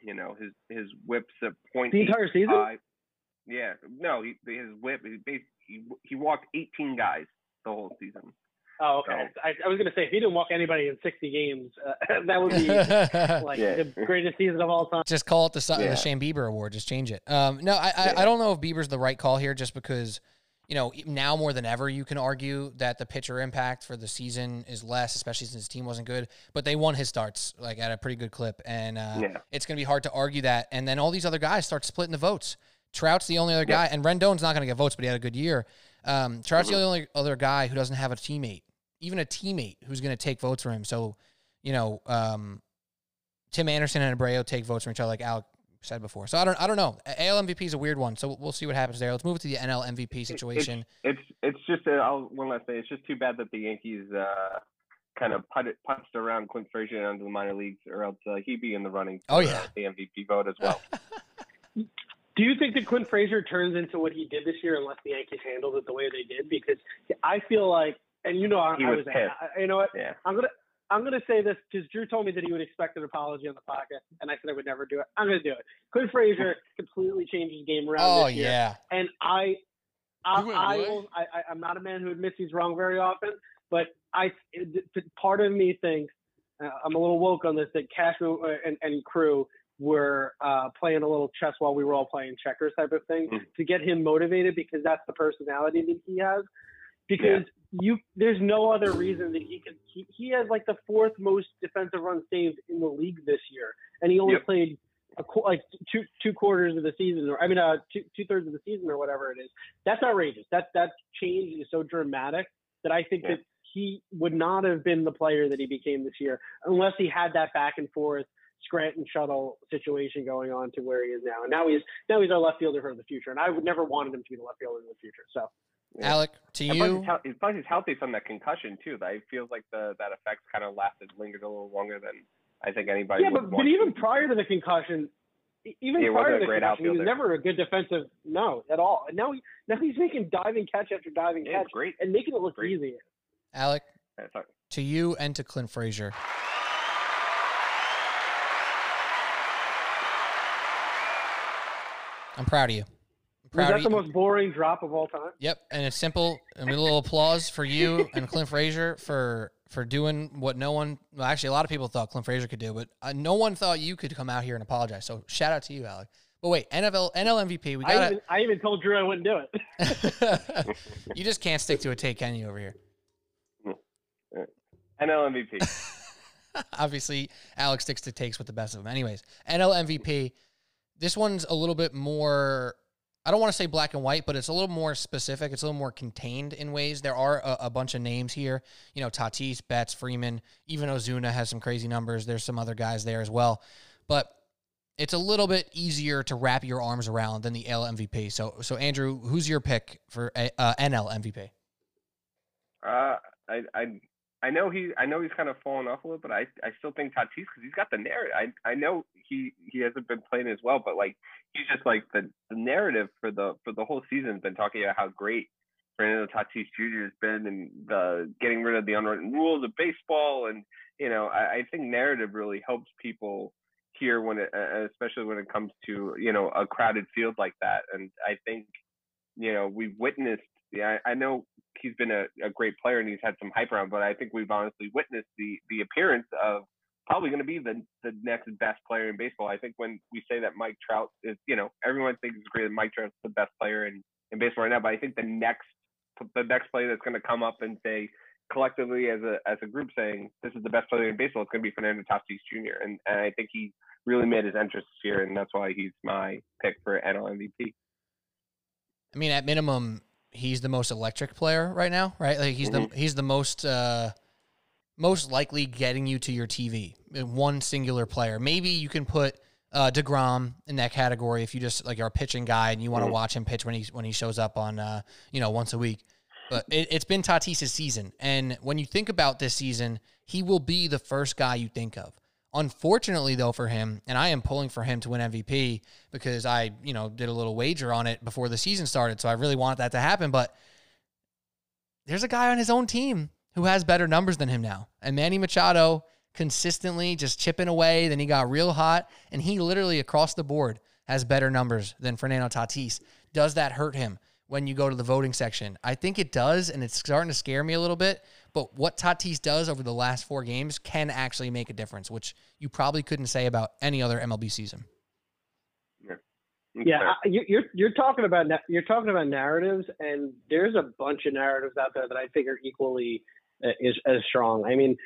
you know, his his whip's a point. The entire season. Yeah, no, he, his whip. He basically. He, he walked eighteen guys the whole season. Oh, okay. So, I, I was going to say, if he didn't walk anybody in sixty games, uh, that would be like yeah. the greatest season of all time. Just call it the, yeah. the Shane Bieber Award. Just change it. Um, no, I, yeah. I, I don't know if Bieber's the right call here just because, you know, now more than ever, you can argue that the pitcher impact for the season is less, especially since his team wasn't good. But they won his starts like at a pretty good clip. And uh, yeah. it's going to be hard to argue that. And then all these other guys start splitting the votes. Trout's the only other guy, yep. and Rendon's not going to get votes, but he had a good year. Um, Trout's mm-hmm. the only other guy who doesn't have a teammate, even a teammate who's going to take votes for him. So, you know, um, Tim Anderson and Abreu take votes from each other, like Alec said before. So I don't, I don't know. A L M V P is a weird one, so we'll see what happens there. Let's move it to the N L M V P situation. It's it's, it's just a, I'll, one last thing. It's just too bad that the Yankees uh, kind of put it, punched around Clint Frazier under the minor leagues, or else uh, he'd be in the running. For, oh yeah, uh, the M V P vote as well. Do you think that Clint Frazier turns into what he did this year unless the Yankees handled it the way they did? Because I feel like, and you know, I, I was, I, you know what, yeah. I'm gonna, I'm gonna say this because Drew told me that he would expect an apology on the pocket, and I said I would never do it. I'm gonna do it. Clint Frazier completely changed his game around oh, this year, yeah. and I, I, I, will, I, I'm not a man who admits he's wrong very often, but I, part of me thinks uh, I'm a little woke on this that Cashman and, and crew were uh, playing a little chess while we were all playing checkers type of thing, mm. to get him motivated, because that's the personality that he has. Because yeah. you, there's no other reason that he could. He, he has like the fourth most defensive runs saved in the league this year, and he only yep. played a, like two two quarters of the season, or I mean, uh, two two thirds of the season, or whatever it is. That's outrageous. That that change is so dramatic that I think yeah. that he would not have been the player that he became this year unless he had that back and forth Scranton shuttle situation going on to where he is now. And now he's now he's our left fielder for the future. And I would never wanted him to be the left fielder in the future. So. Yeah. Alec, to and you. Plus he's, plus, he's healthy from that concussion too. That it feels like the that effect kind of lasted, lingered a little longer than I think anybody. Yeah, but, but even prior to the concussion, even yeah, prior to the concussion, outfielder. He was never a good defensive. No, at all. And now he now he's making diving catch after diving yeah, catch, great. and making it look great. easier. Alec, yeah, to you and to Clint Frazier. I'm proud of you. Was that the most boring drop of all time? Yep, and it's simple. And a little applause for you and Clint Frazier for for doing what no one, well, actually a lot of people thought Clint Frazier could do, but uh, no one thought you could come out here and apologize. So shout out to you, Alec. But wait, N L M V P. We gotta, I, even, I even told Drew I wouldn't do it. You just can't stick to a take, can you, over here? N L M V P. Obviously, Alec sticks to takes with the best of them. Anyways, N L M V P. This one's a little bit more... I don't want to say black and white, but it's a little more specific. It's a little more contained in ways. There are a, a bunch of names here. You know, Tatis, Betts, Freeman, even Ozuna has some crazy numbers. There's some other guys there as well. But it's a little bit easier to wrap your arms around than the A L M V P. So, so Andrew, who's your pick for uh, N L M V P? Uh, I, I I know he I know he's kind of fallen off a little, but I, I still think Tatis, because he's got the narrative. I I know he, he hasn't been playing as well, but like he's just like the, the narrative for the for the whole season has been talking about how great Fernando Tatis Junior has been, and the getting rid of the unwritten rules of baseball, and you know I, I think narrative really helps people here when it, especially when it comes to you know a crowded field like that, and I think you know we've witnessed. Yeah, I know he's been a, a great player and he's had some hype around, but I think we've honestly witnessed the the appearance of probably going to be the the next best player in baseball. I think when we say that Mike Trout is, you know, everyone thinks it's great that Mike Trout's the best player in, in baseball right now, but I think the next the next player that's going to come up and say collectively as a as a group saying this is the best player in baseball, it's going to be Fernando Tatis Junior And, and I think he really made his entrance this year, and that's why he's my pick for N L M V P. I mean, at minimum, he's the most electric player right now, right? Like he's mm-hmm. the he's the most uh, most likely getting you to your T V. One singular player. Maybe you can put uh, DeGrom in that category if you just like are a pitching guy and you want to mm-hmm. watch him pitch when he when he shows up on uh, you know once a week. But it, it's been Tatis's season, and when you think about this season, he will be the first guy you think of. Unfortunately, though, for him, and I am pulling for him to win M V P because I, you know, did a little wager on it before the season started, so I really want that to happen, but there's a guy on his own team who has better numbers than him now, and Manny Machado consistently just chipping away, then he got real hot, and he literally across the board has better numbers than Fernando Tatis. Does that hurt him when you go to the voting section? I think it does, and it's starting to scare me a little bit. But what Tatis does over the last four games can actually make a difference, which you probably couldn't say about any other M L B season. Yeah, yeah I, you're you're talking about you're talking about narratives, and there's a bunch of narratives out there that I think are equally uh, is, as strong. I mean,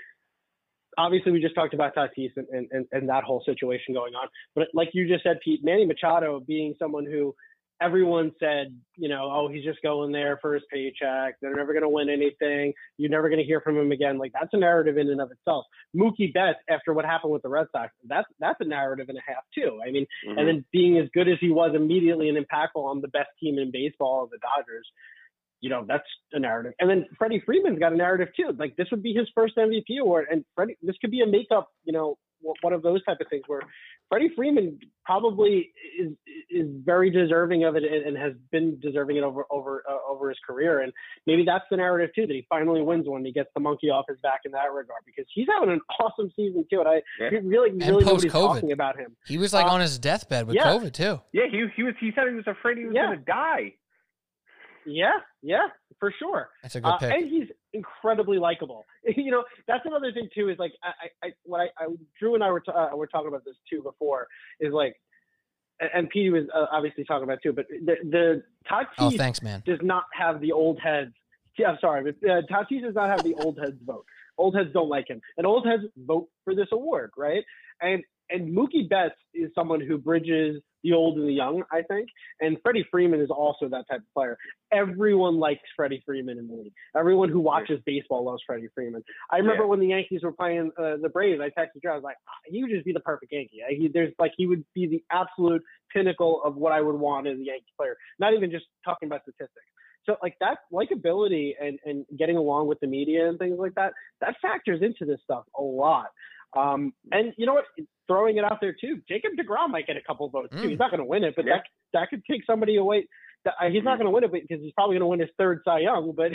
obviously we just talked about Tatis and, and and that whole situation going on, but like you just said, Pete, Manny Machado being someone who everyone said, you know, oh, he's just going there for his paycheck. They're never going to win anything. You're never going to hear from him again. Like, that's a narrative in and of itself. Mookie Betts, after what happened with the Red Sox, that's that's a narrative and a half, too. I mean, mm-hmm. and then being as good as he was immediately and impactful on the best team in baseball, the Dodgers, you know, that's a narrative. And then Freddie Freeman's got a narrative, too. Like, this would be his first M V P award, and Freddie, this could be a makeup, you know, one of those type of things where Freddie Freeman probably is is very deserving of it and has been deserving it over over uh, over his career, and maybe that's the narrative too, that he finally wins one, he gets the monkey off his back in that regard because he's having an awesome season too, and I yeah. really and really nobody's talking about him. He was like um, on his deathbed with yeah. COVID too. Yeah, he he was he said he was afraid he was yeah. going to die. Yeah, yeah, for sure. That's a good uh, pick. And he's incredibly likable. You know, that's another thing too, is like, I, I, what I, I Drew and I were, t- uh, were talking about this too before, is like, and Petey was uh, obviously talking about it too, but the, the Tatis oh, thanks, man. does not have the old heads. Yeah, I'm sorry, but uh, Tatis does not have the old heads vote. Old heads don't like him, and old heads vote for this award, right? And and Mookie Betts is someone who bridges the old and the young, I think. And Freddie Freeman is also that type of player. Everyone likes Freddie Freeman in the league. Everyone who watches baseball loves Freddie Freeman. I remember yeah. when the Yankees were playing uh, the Braves, I texted Drew. I was like, he would just be the perfect Yankee. He, there's like he would be the absolute pinnacle of what I would want as a Yankee player. Not even just talking about statistics. So like that likability and, and getting along with the media and things like that, that factors into this stuff a lot. Um, and you know what? Throwing it out there too, Jacob DeGrom might get a couple votes too. Mm. He's not going to win it, but yeah. that that could take somebody away. He's not going to win it because he's probably going to win his third Cy Young, but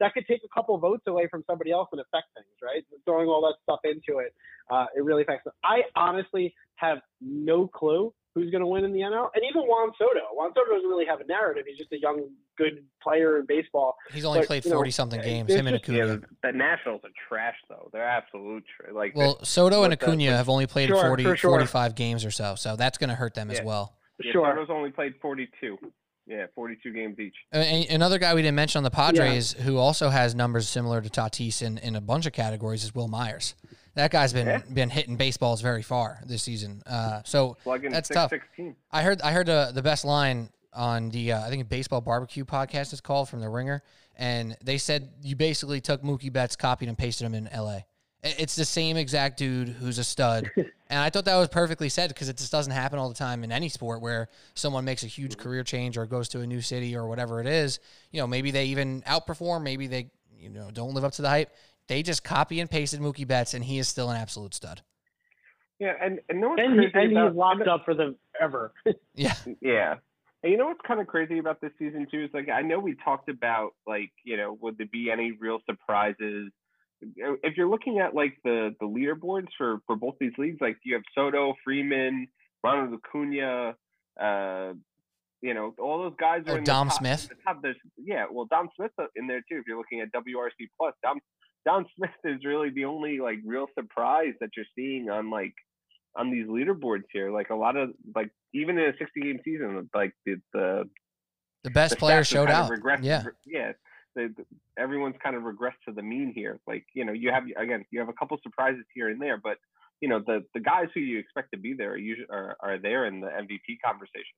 that could take a couple votes away from somebody else and affect things, right? Throwing all that stuff into it, uh, it really affects them. I honestly have no clue who's going to win in the N L, and even Juan Soto. Juan Soto doesn't really have a narrative. He's just a young, good player in baseball. He's only but, played forty-something you know, games, him and Acuna. Yeah, the Nationals are trash, though. They're absolute trash. Like, well, Soto and Acuna that, have only played sure, forty, sure. forty-five games or so, so that's going to hurt them yeah. as well. Yeah, sure. Soto's only played forty-two. Yeah, forty-two games each. And another guy we didn't mention on the Padres yeah. who also has numbers similar to Tatis in, in a bunch of categories is Will Myers. That guy's been yeah. been hitting baseballs very far this season. Uh, so that's six, tough. sixteen. I heard I heard uh, the best line on the, uh, I think, Baseball Barbecue podcast is called, from The Ringer, and they said you basically took Mookie Betts, copied and pasted him in L A. It's the same exact dude who's a stud. And I thought that was perfectly said because it just doesn't happen all the time in any sport where someone makes a huge career change or goes to a new city or whatever it is. You know, maybe they even outperform. Maybe they, you know, don't live up to the hype. They just copy and pasted Mookie Betts, and he is still an absolute stud. Yeah, and, and no one's and, crazy and about, he's locked and, up for them ever. yeah. Yeah. And you know what's kind of crazy about this season, too? Is like, I know we talked about, like, you know, would there be any real surprises? If you're looking at, like, the, the leaderboards for, for both these leagues, like, you have Soto, Freeman, Ronald Acuna, uh, you know, all those guys are oh, in Dom the top. Smith. The top. Yeah, well, Dom Smith's in there, too, if you're looking at W R C plus. Dom Dom Smith is really the only like real surprise that you're seeing on like on these leaderboards here. Like a lot of like even in a sixty game season, like the the, the best the player showed out. Regressed, yeah, re- yeah. The, the, everyone's kind of regressed to the mean here. Like you know, you have again, you have a couple surprises here and there, but you know the, the guys who you expect to be there are usually are, are there in the M V P conversation.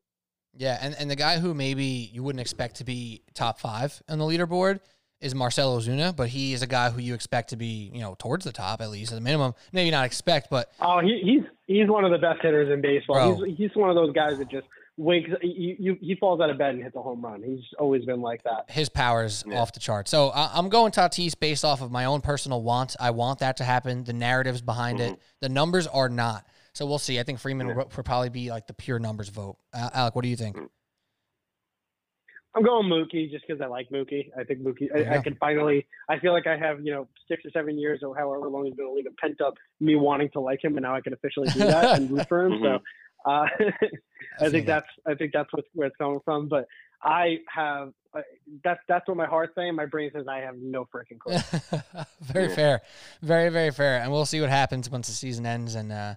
Yeah, and and the guy who maybe you wouldn't expect to be top five on the leaderboard is Marcell Ozuna, but he is a guy who you expect to be, you know, towards the top at least at the minimum. Maybe not expect, but oh, he, he's he's one of the best hitters in baseball. Bro. He's he's one of those guys that just wakes. You, you, he falls out of bed and hits a home run. He's always been like that. His power's yeah. off the chart. So I, I'm going Tatis based off of my own personal wants. I want that to happen. The narrative's behind mm-hmm. it. The numbers are not. So we'll see. I think Freeman yeah. will, will probably be like the pure numbers vote. Uh, Alec, what do you think? Mm-hmm. I'm going Mookie just because I like Mookie. I think Mookie, I, yeah. I can finally, I feel like I have, you know, six or seven years or however long he's been in the league of pent up me wanting to like him. And now I can officially do that and root for him. Mm-hmm. So uh, I think that's, I think that's what, where it's coming from. But I have, uh, that's, that's what my heart's saying. My brain says I have no freaking clue. Very yeah. fair. Very, very fair. And we'll see what happens once the season ends and uh,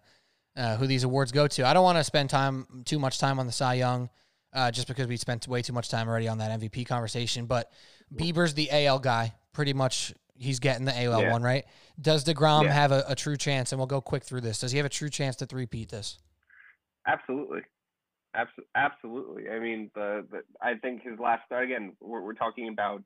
uh, who these awards go to. I don't want to spend time too much time on the Cy Young. Uh, just because we spent way too much time already on that M V P conversation. But Bieber's the A L guy. Pretty much he's getting the A L yeah. one, right? Does DeGrom yeah. have a, a true chance? And we'll go quick through this. Does he have a true chance to three-peat this? Absolutely. Absol- absolutely. I mean, the, the I think his last start, again, we're, we're talking about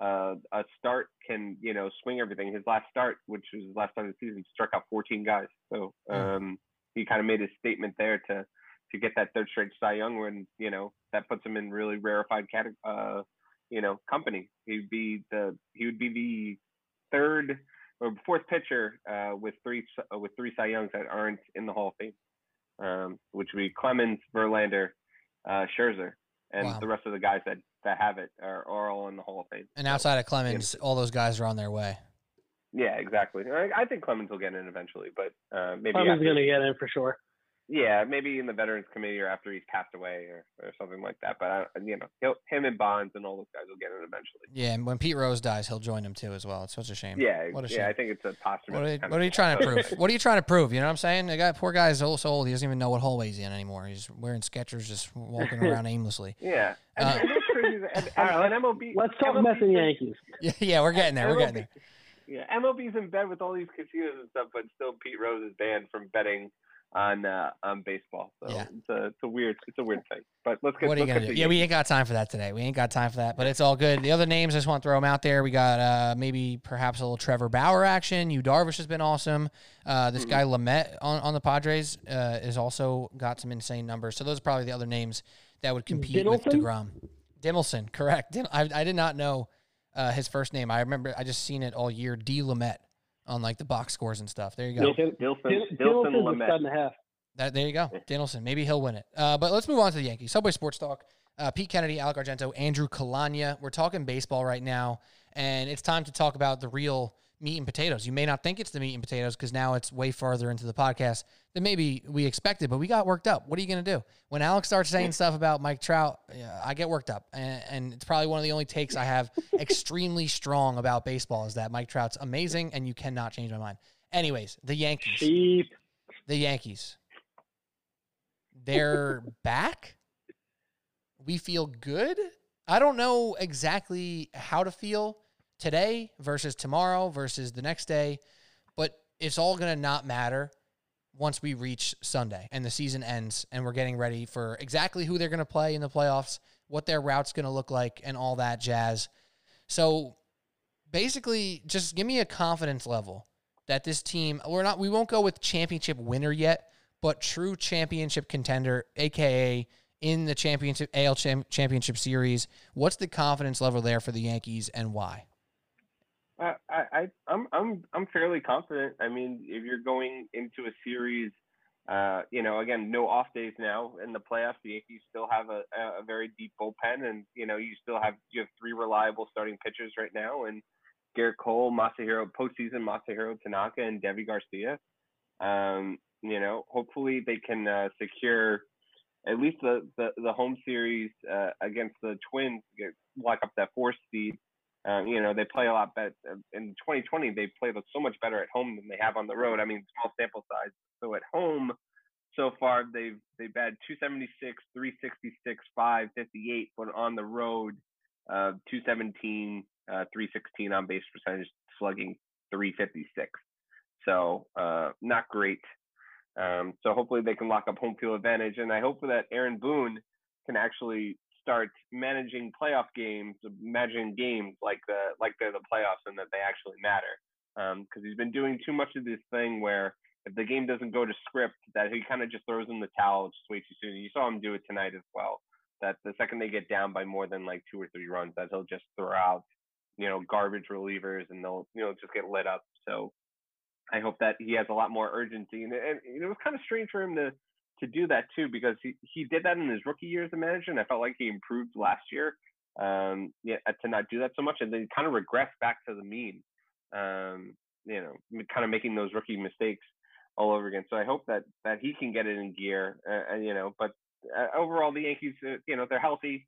uh, a start can, you know, swing everything. His last start, which was his last start of the season, struck out fourteen guys. So um, mm-hmm. he kind of made his statement there to – to get that third straight Cy Young win, you know, that puts him in really rarefied category, uh, you know, company. He'd be the he would be the third or fourth pitcher uh, with three uh, with three Cy Youngs that aren't in the Hall of Fame, um, which would be Clemens, Verlander, uh, Scherzer, and wow. the rest of the guys that, that have it are, are all in the Hall of Fame. And so, outside of Clemens, yeah. all those guys are on their way. Yeah, exactly. I, I think Clemens will get in eventually, but uh, maybe Clemens is going to get in for sure. Yeah, maybe in the Veterans Committee or after he's passed away or, or something like that. But, I, you know, he'll, him and Bonds and all those guys will get it eventually. Yeah, and when Pete Rose dies, he'll join them too as well. It's such a shame. Yeah, what a shame. Yeah, I think it's a posthumous. What are, you, what are you trying to prove? What are you trying to prove? You know what I'm saying? The guy, poor guy's so old, he doesn't even know what hallway he's in anymore. He's wearing Skechers, just walking around aimlessly. Yeah. Uh, and, and, and M L B, let's talk M L B Mets and Yankees. Yeah, yeah, we're getting there. We're getting there. Yeah, M L B's in bed with all these casinos and stuff, but still Pete Rose is banned from betting on uh, on baseball, so yeah. it's a it's a weird it's a weird thing. But let's get. What are you gonna do? Yeah, we ain't got time for that today. We ain't got time for that. But it's all good. The other names, I just want to throw them out there. We got uh, maybe perhaps a little Trevor Bauer action. Yu Darvish has been awesome. Uh, this mm-hmm. guy Lamet on on the Padres uh, is also got some insane numbers. So those are probably the other names that would compete Dimmelson? with DeGrom. Dimmelson, correct. Dim- I I did not know uh, his first name. I remember I just seen it all year. D. Lamet. On like the box scores and stuff. There you go. Dilson, Dilson, Dilson, Dilson that, there you go. Danielson. Maybe he'll win it. Uh, but let's move on to the Yankees. Subway Sports Talk. Uh, Pete Kennedy, Alec Argento, Andrew Calagna. We're talking baseball right now, and it's time to talk about the real meat and potatoes. You may not think it's the meat and potatoes because now it's way farther into the podcast than maybe we expected, but we got worked up. What are you going to do? When Alec starts saying stuff about Mike Trout, yeah, I get worked up, and, and it's probably one of the only takes I have extremely strong about baseball is that Mike Trout's amazing, and you cannot change my mind. Anyways, the Yankees. Sheep. The Yankees. They're back? We feel good? I don't know exactly how to feel today versus tomorrow versus the next day, but it's all going to not matter once we reach Sunday and the season ends and we're getting ready for exactly who they're going to play in the playoffs, what their route's going to look like, and all that jazz. So basically, just give me a confidence level that this team, we're not, we won't go with championship winner yet, but true championship contender, A K A in the championship, A L champ, championship series. What's the confidence level there for the Yankees and why? I, I, I'm, I'm, I'm fairly confident. I mean, if you're going into a series, uh, you know, again, no off days now in the playoffs, the Yankees still have a, a very deep bullpen, and, you know, you still have, you have three reliable starting pitchers right now. And Garrett Cole, Masahiro, postseason Masahiro Tanaka, and Devy Garcia. Um, you know, hopefully they can uh, secure at least the, the, the home series uh, against the Twins, get, lock up that fourth seed. Um, you know, they play a lot better. In twenty twenty, they played so much better at home than they have on the road. I mean, small sample size. So at home, so far, they've they've had two seventy-six, three sixty-six, five fifty-eight, but on the road, uh, two seventeen, uh, three sixteen on base percentage, slugging three fifty-six. So uh, not great. Um, so hopefully they can lock up home field advantage. And I hope that Aaron Boone can actually start managing playoff games, managing games like the like they're the playoffs and that they actually matter. Because um, he's been doing too much of this thing where if the game doesn't go to script, that he kind of just throws in the towel just way too soon. You saw him do it tonight as well. That the second they get down by more than like two or three runs, that he'll just throw out, you know, garbage relievers and they'll, you know, just get lit up. So I hope that he has a lot more urgency. And, and, and it was kind of strange for him to. to do that too, because he, he did that in his rookie year as a manager, and I felt like he improved last year um, yeah, to not do that so much, and then kind of regressed back to the mean, um, you know, kind of making those rookie mistakes all over again. So I hope that, that he can get it in gear, uh, and, you know, but uh, overall the Yankees, uh, you know, they're healthy.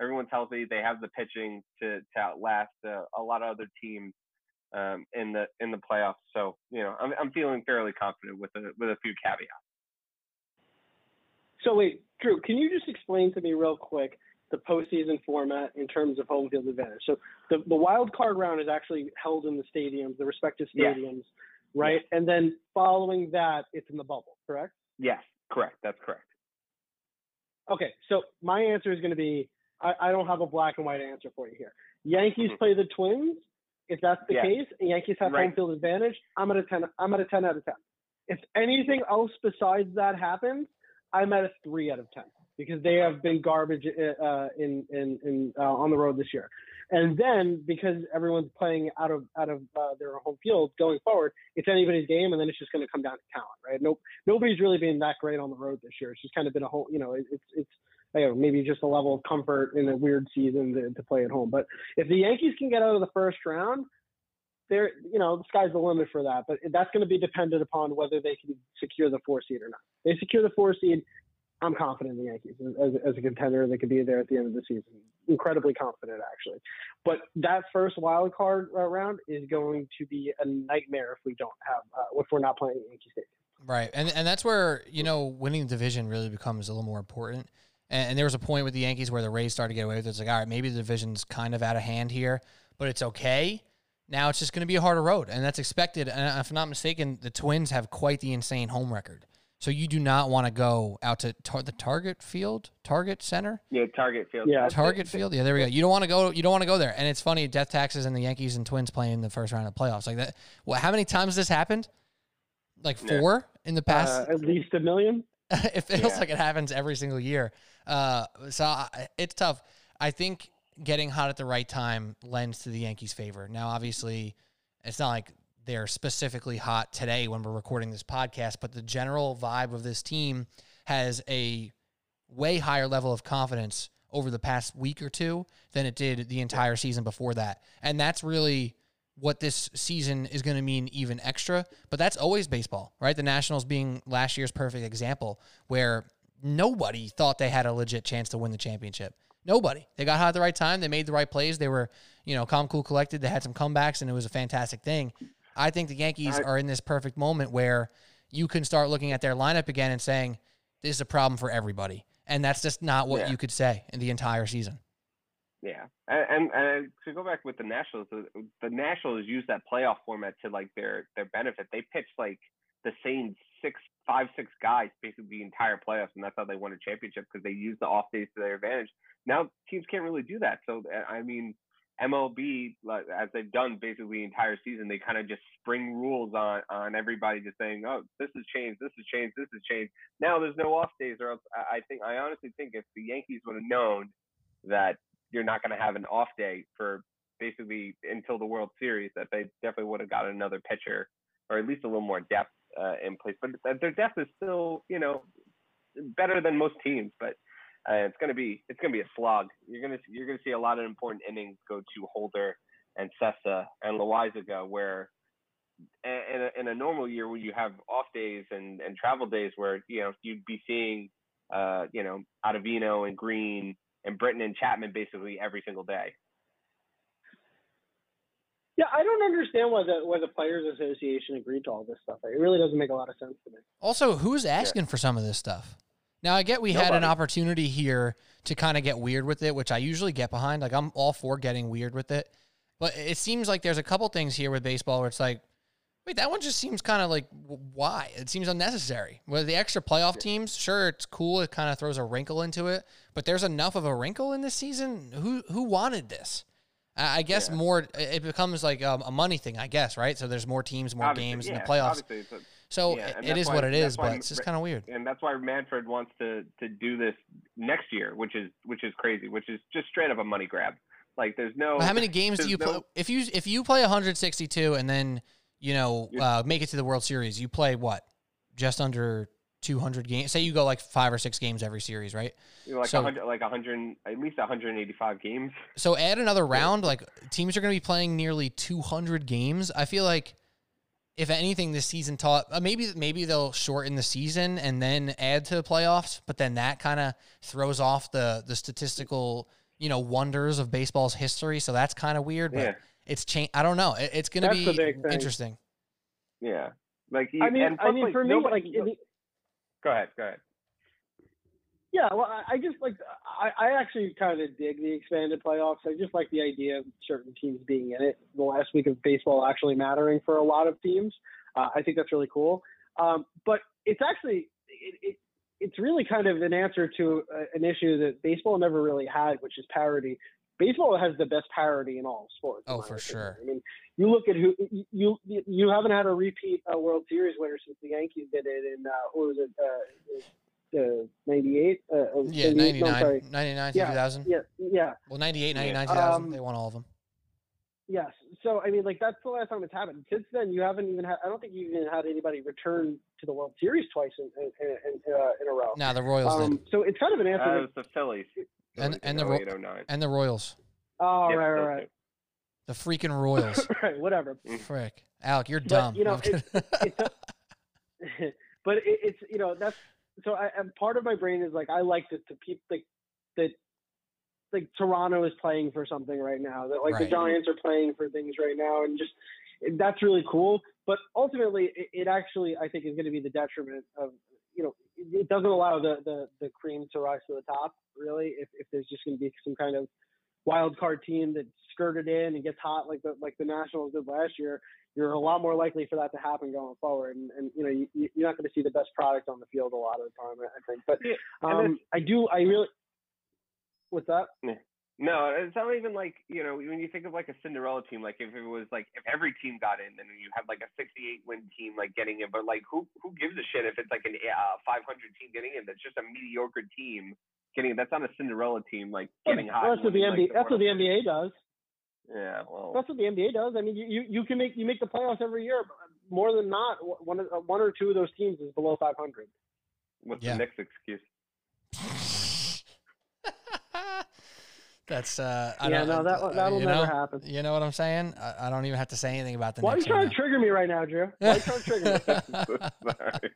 Everyone's healthy. They have the pitching to, to outlast uh, a lot of other teams um, in the, in the playoffs. So, you know, I'm, I'm feeling fairly confident with a, with a few caveats. So wait, Drew, can you just explain to me real quick the postseason format in terms of home field advantage? So the, the wild card round is actually held in the stadiums, the respective stadiums, yeah. right? Yeah. And then following that, it's in the bubble, correct? Yes, correct. That's correct. Okay, so my answer is going to be, I, I don't have a black and white answer for you here. Yankees mm-hmm. play the Twins. If that's the yeah. case, and Yankees have right. home field advantage, I'm at a ten. I'm at a ten out of ten. If anything else besides that happens, I'm at a three out of ten because they have been garbage uh, in in, in uh, on the road this year, and then because everyone's playing out of out of uh, their home field going forward, it's anybody's game, and then it's just going to come down to talent, right? Nope, nobody's really been that great on the road this year. It's just kind of been a whole, you know, it, it's it's you know, maybe just a level of comfort in a weird season to, to play at home. But if the Yankees can get out of the first round, there, you know, the sky's the limit for that. But that's going to be dependent upon whether they can secure the four seed or not. They secure the four seed, I'm confident in the Yankees as, as a contender. They could be there at the end of the season. Incredibly confident, actually. But that first wild card round is going to be a nightmare if we don't have, uh, if we're not playing Yankee Stadium. Right, and and that's where, you know, winning the division really becomes a little more important. And, and there was a point with the Yankees where the Rays started to get away with it. It's like, all right, maybe the division's kind of out of hand here, but it's okay. Now it's just going to be a harder road, and that's expected. And if I'm not mistaken, the Twins have quite the insane home record. So you do not want to go out to tar the Target Field, Target Center. Yeah, Target Field. Yeah, Target Field. Yeah, there we go. You don't want to go. You don't want to go there. And it's funny, death taxes and the Yankees and Twins playing in the first round of the playoffs like that. Well, how many times has this happened? Like four yeah. in the past. Uh, at least a million. It feels yeah. like it happens every single year. Uh, so I, it's tough. I think getting hot at the right time lends to the Yankees' favor. Now, obviously, it's not like they're specifically hot today when we're recording this podcast, but the general vibe of this team has a way higher level of confidence over the past week or two than it did the entire season before that. And that's really what this season is going to mean even extra. But that's always baseball, right? The Nationals being last year's perfect example where nobody thought they had a legit chance to win the championship. Nobody. They got hot at the right time. They made the right plays. They were, you know, calm, cool, collected. They had some comebacks, and it was a fantastic thing. I think the Yankees are in this perfect moment where you can start looking at their lineup again and saying, this is a problem for everybody. And that's just not what yeah. you could say in the entire season. Yeah. And, and, and to go back with the Nationals, the, the Nationals use that playoff format to like their, their benefit. They pitched like the same six, five, six guys basically the entire playoffs, and that's how they won a championship because they used the off days to their advantage. Now teams can't really do that. So, I mean, M L B, as they've done basically the entire season, they kind of just spring rules on, on everybody just saying, oh, this has changed, this has changed, this has changed. Now there's no off days, or else I think, I honestly think if the Yankees would have known that you're not going to have an off day for basically until the World Series, that they definitely would have got another pitcher or at least a little more depth uh, in place. But their depth is still, you know, better than most teams, but uh, it's going to be, it's going to be a slog. You're going to, you're going to see a lot of important innings go to Holder and Sessa and Loaiza go, where in a, in a normal year when you have off days and, and travel days where, you know, you'd be seeing, uh, you know, Ottavino and Green and Britton and Chapman basically every single day. Yeah, I don't understand why the why the Players Association agreed to all this stuff. It really doesn't make a lot of sense to me. Also, who's asking yeah. for some of this stuff? Now, I get we Nobody. had an opportunity here to kind of get weird with it, which I usually get behind. Like, I'm all for getting weird with it. But it seems like there's a couple things here with baseball where it's like, wait, that one just seems kind of like, why? It seems unnecessary. Well, the extra playoff teams, sure, it's cool. It kind of throws a wrinkle into it, but there's enough of a wrinkle in this season. Who who wanted this? I guess yeah. more, it becomes like um, a money thing, I guess, right? So there's more teams, more obviously, games yeah, in the playoffs. A, so yeah, it is why, what it is, but it's just kind of weird. And that's why Manfred wants to to do this next year, which is which is crazy, which is just straight up a money grab. Like there's no. But how many games do you no, play? If you if you play one hundred sixty-two and then, you know, uh, make it to the World Series, you play what? Just under two hundred games. Say you go like five or six games every series, right? Like, so, one hundred, like one hundred, at least one hundred eighty-five games. So add another round. Like teams are going to be playing nearly two hundred games. I feel like if anything, this season taught, uh, maybe maybe they'll shorten the season and then add to the playoffs, but then that kind of throws off the the statistical, you know, wonders of baseball's history. So that's kind of weird. But yeah. It's change. I don't know. It's going to be interesting. Yeah, like he, I mean, I mean, like, for me, nobody, like, no. the, go ahead, go ahead. Yeah, well, I, I just like I, I actually kind of dig the expanded playoffs. I just like the idea of certain teams being in it. The last week of baseball actually mattering for a lot of teams. Uh, I think that's really cool. Um, but it's actually it, it, it's really kind of an answer to uh, an issue that baseball never really had, which is parity. Baseball has the best parity in all sports. Oh, for opinion. sure. I mean, you look at who you you, you haven't had a repeat uh, World Series winner since the Yankees did it in uh, what was it, ninety-eight? Uh, uh, yeah, ninety nine, ninety nine, two thousand. Yeah, yeah. Well, ninety-eight, ninety-nine, two thousand. Um, they won all of them. Yes. So I mean, like that's the last time it's happened. Since then, you haven't even had. I don't think you even had anybody return to the World Series twice in in, in, uh, in a row. No, nah, the Royals um, did. So it's kind of an answer. Uh, it was the Phillies. And, and, the, and the Royals. Oh, yeah, right, right, right. The freaking Royals. Right, whatever. Frick. Alec, you're dumb. But, you know, it's, it's a, but it, it's, you know, that's, so I, and part of my brain is like, I like that the people like that, like Toronto is playing for something right now, that like right. the Giants are playing for things right now. And just, that's really cool. But ultimately it, it actually, I think, is going to be the detriment of, you know, it doesn't allow the, the, the cream to rise to the top, really, if, if there's just going to be some kind of wild card team that skirted in and gets hot like the like the Nationals did last year. You're a lot more likely for that to happen going forward, and, and you know you, you're not going to see the best product on the field a lot of the time, I think. But yeah, um, I do, I really. What's that? No, it's not even like, you know, when you think of like a Cinderella team, like if it was like if every team got in, then you have like a sixty-eight win team like getting in. But like who who gives a shit if it's like an uh, five hundred team getting in? That's just a mediocre team. Getting that's not a Cinderella team like getting hot. Well, that's what the N B A. Like, the that's what the N B A does. Yeah, well, that's what the N B A does. I mean, you, you can make you make the playoffs every year. But more than not, one one or two of those teams is below five hundred. What's yeah. the next excuse? That's uh, I yeah, don't, no, that that'll never know, happen. You know what I'm saying? I, I don't even have to say anything about the. Why are you trying to trigger me right now, Drew? Why are you trying to trigger me? I'm sorry.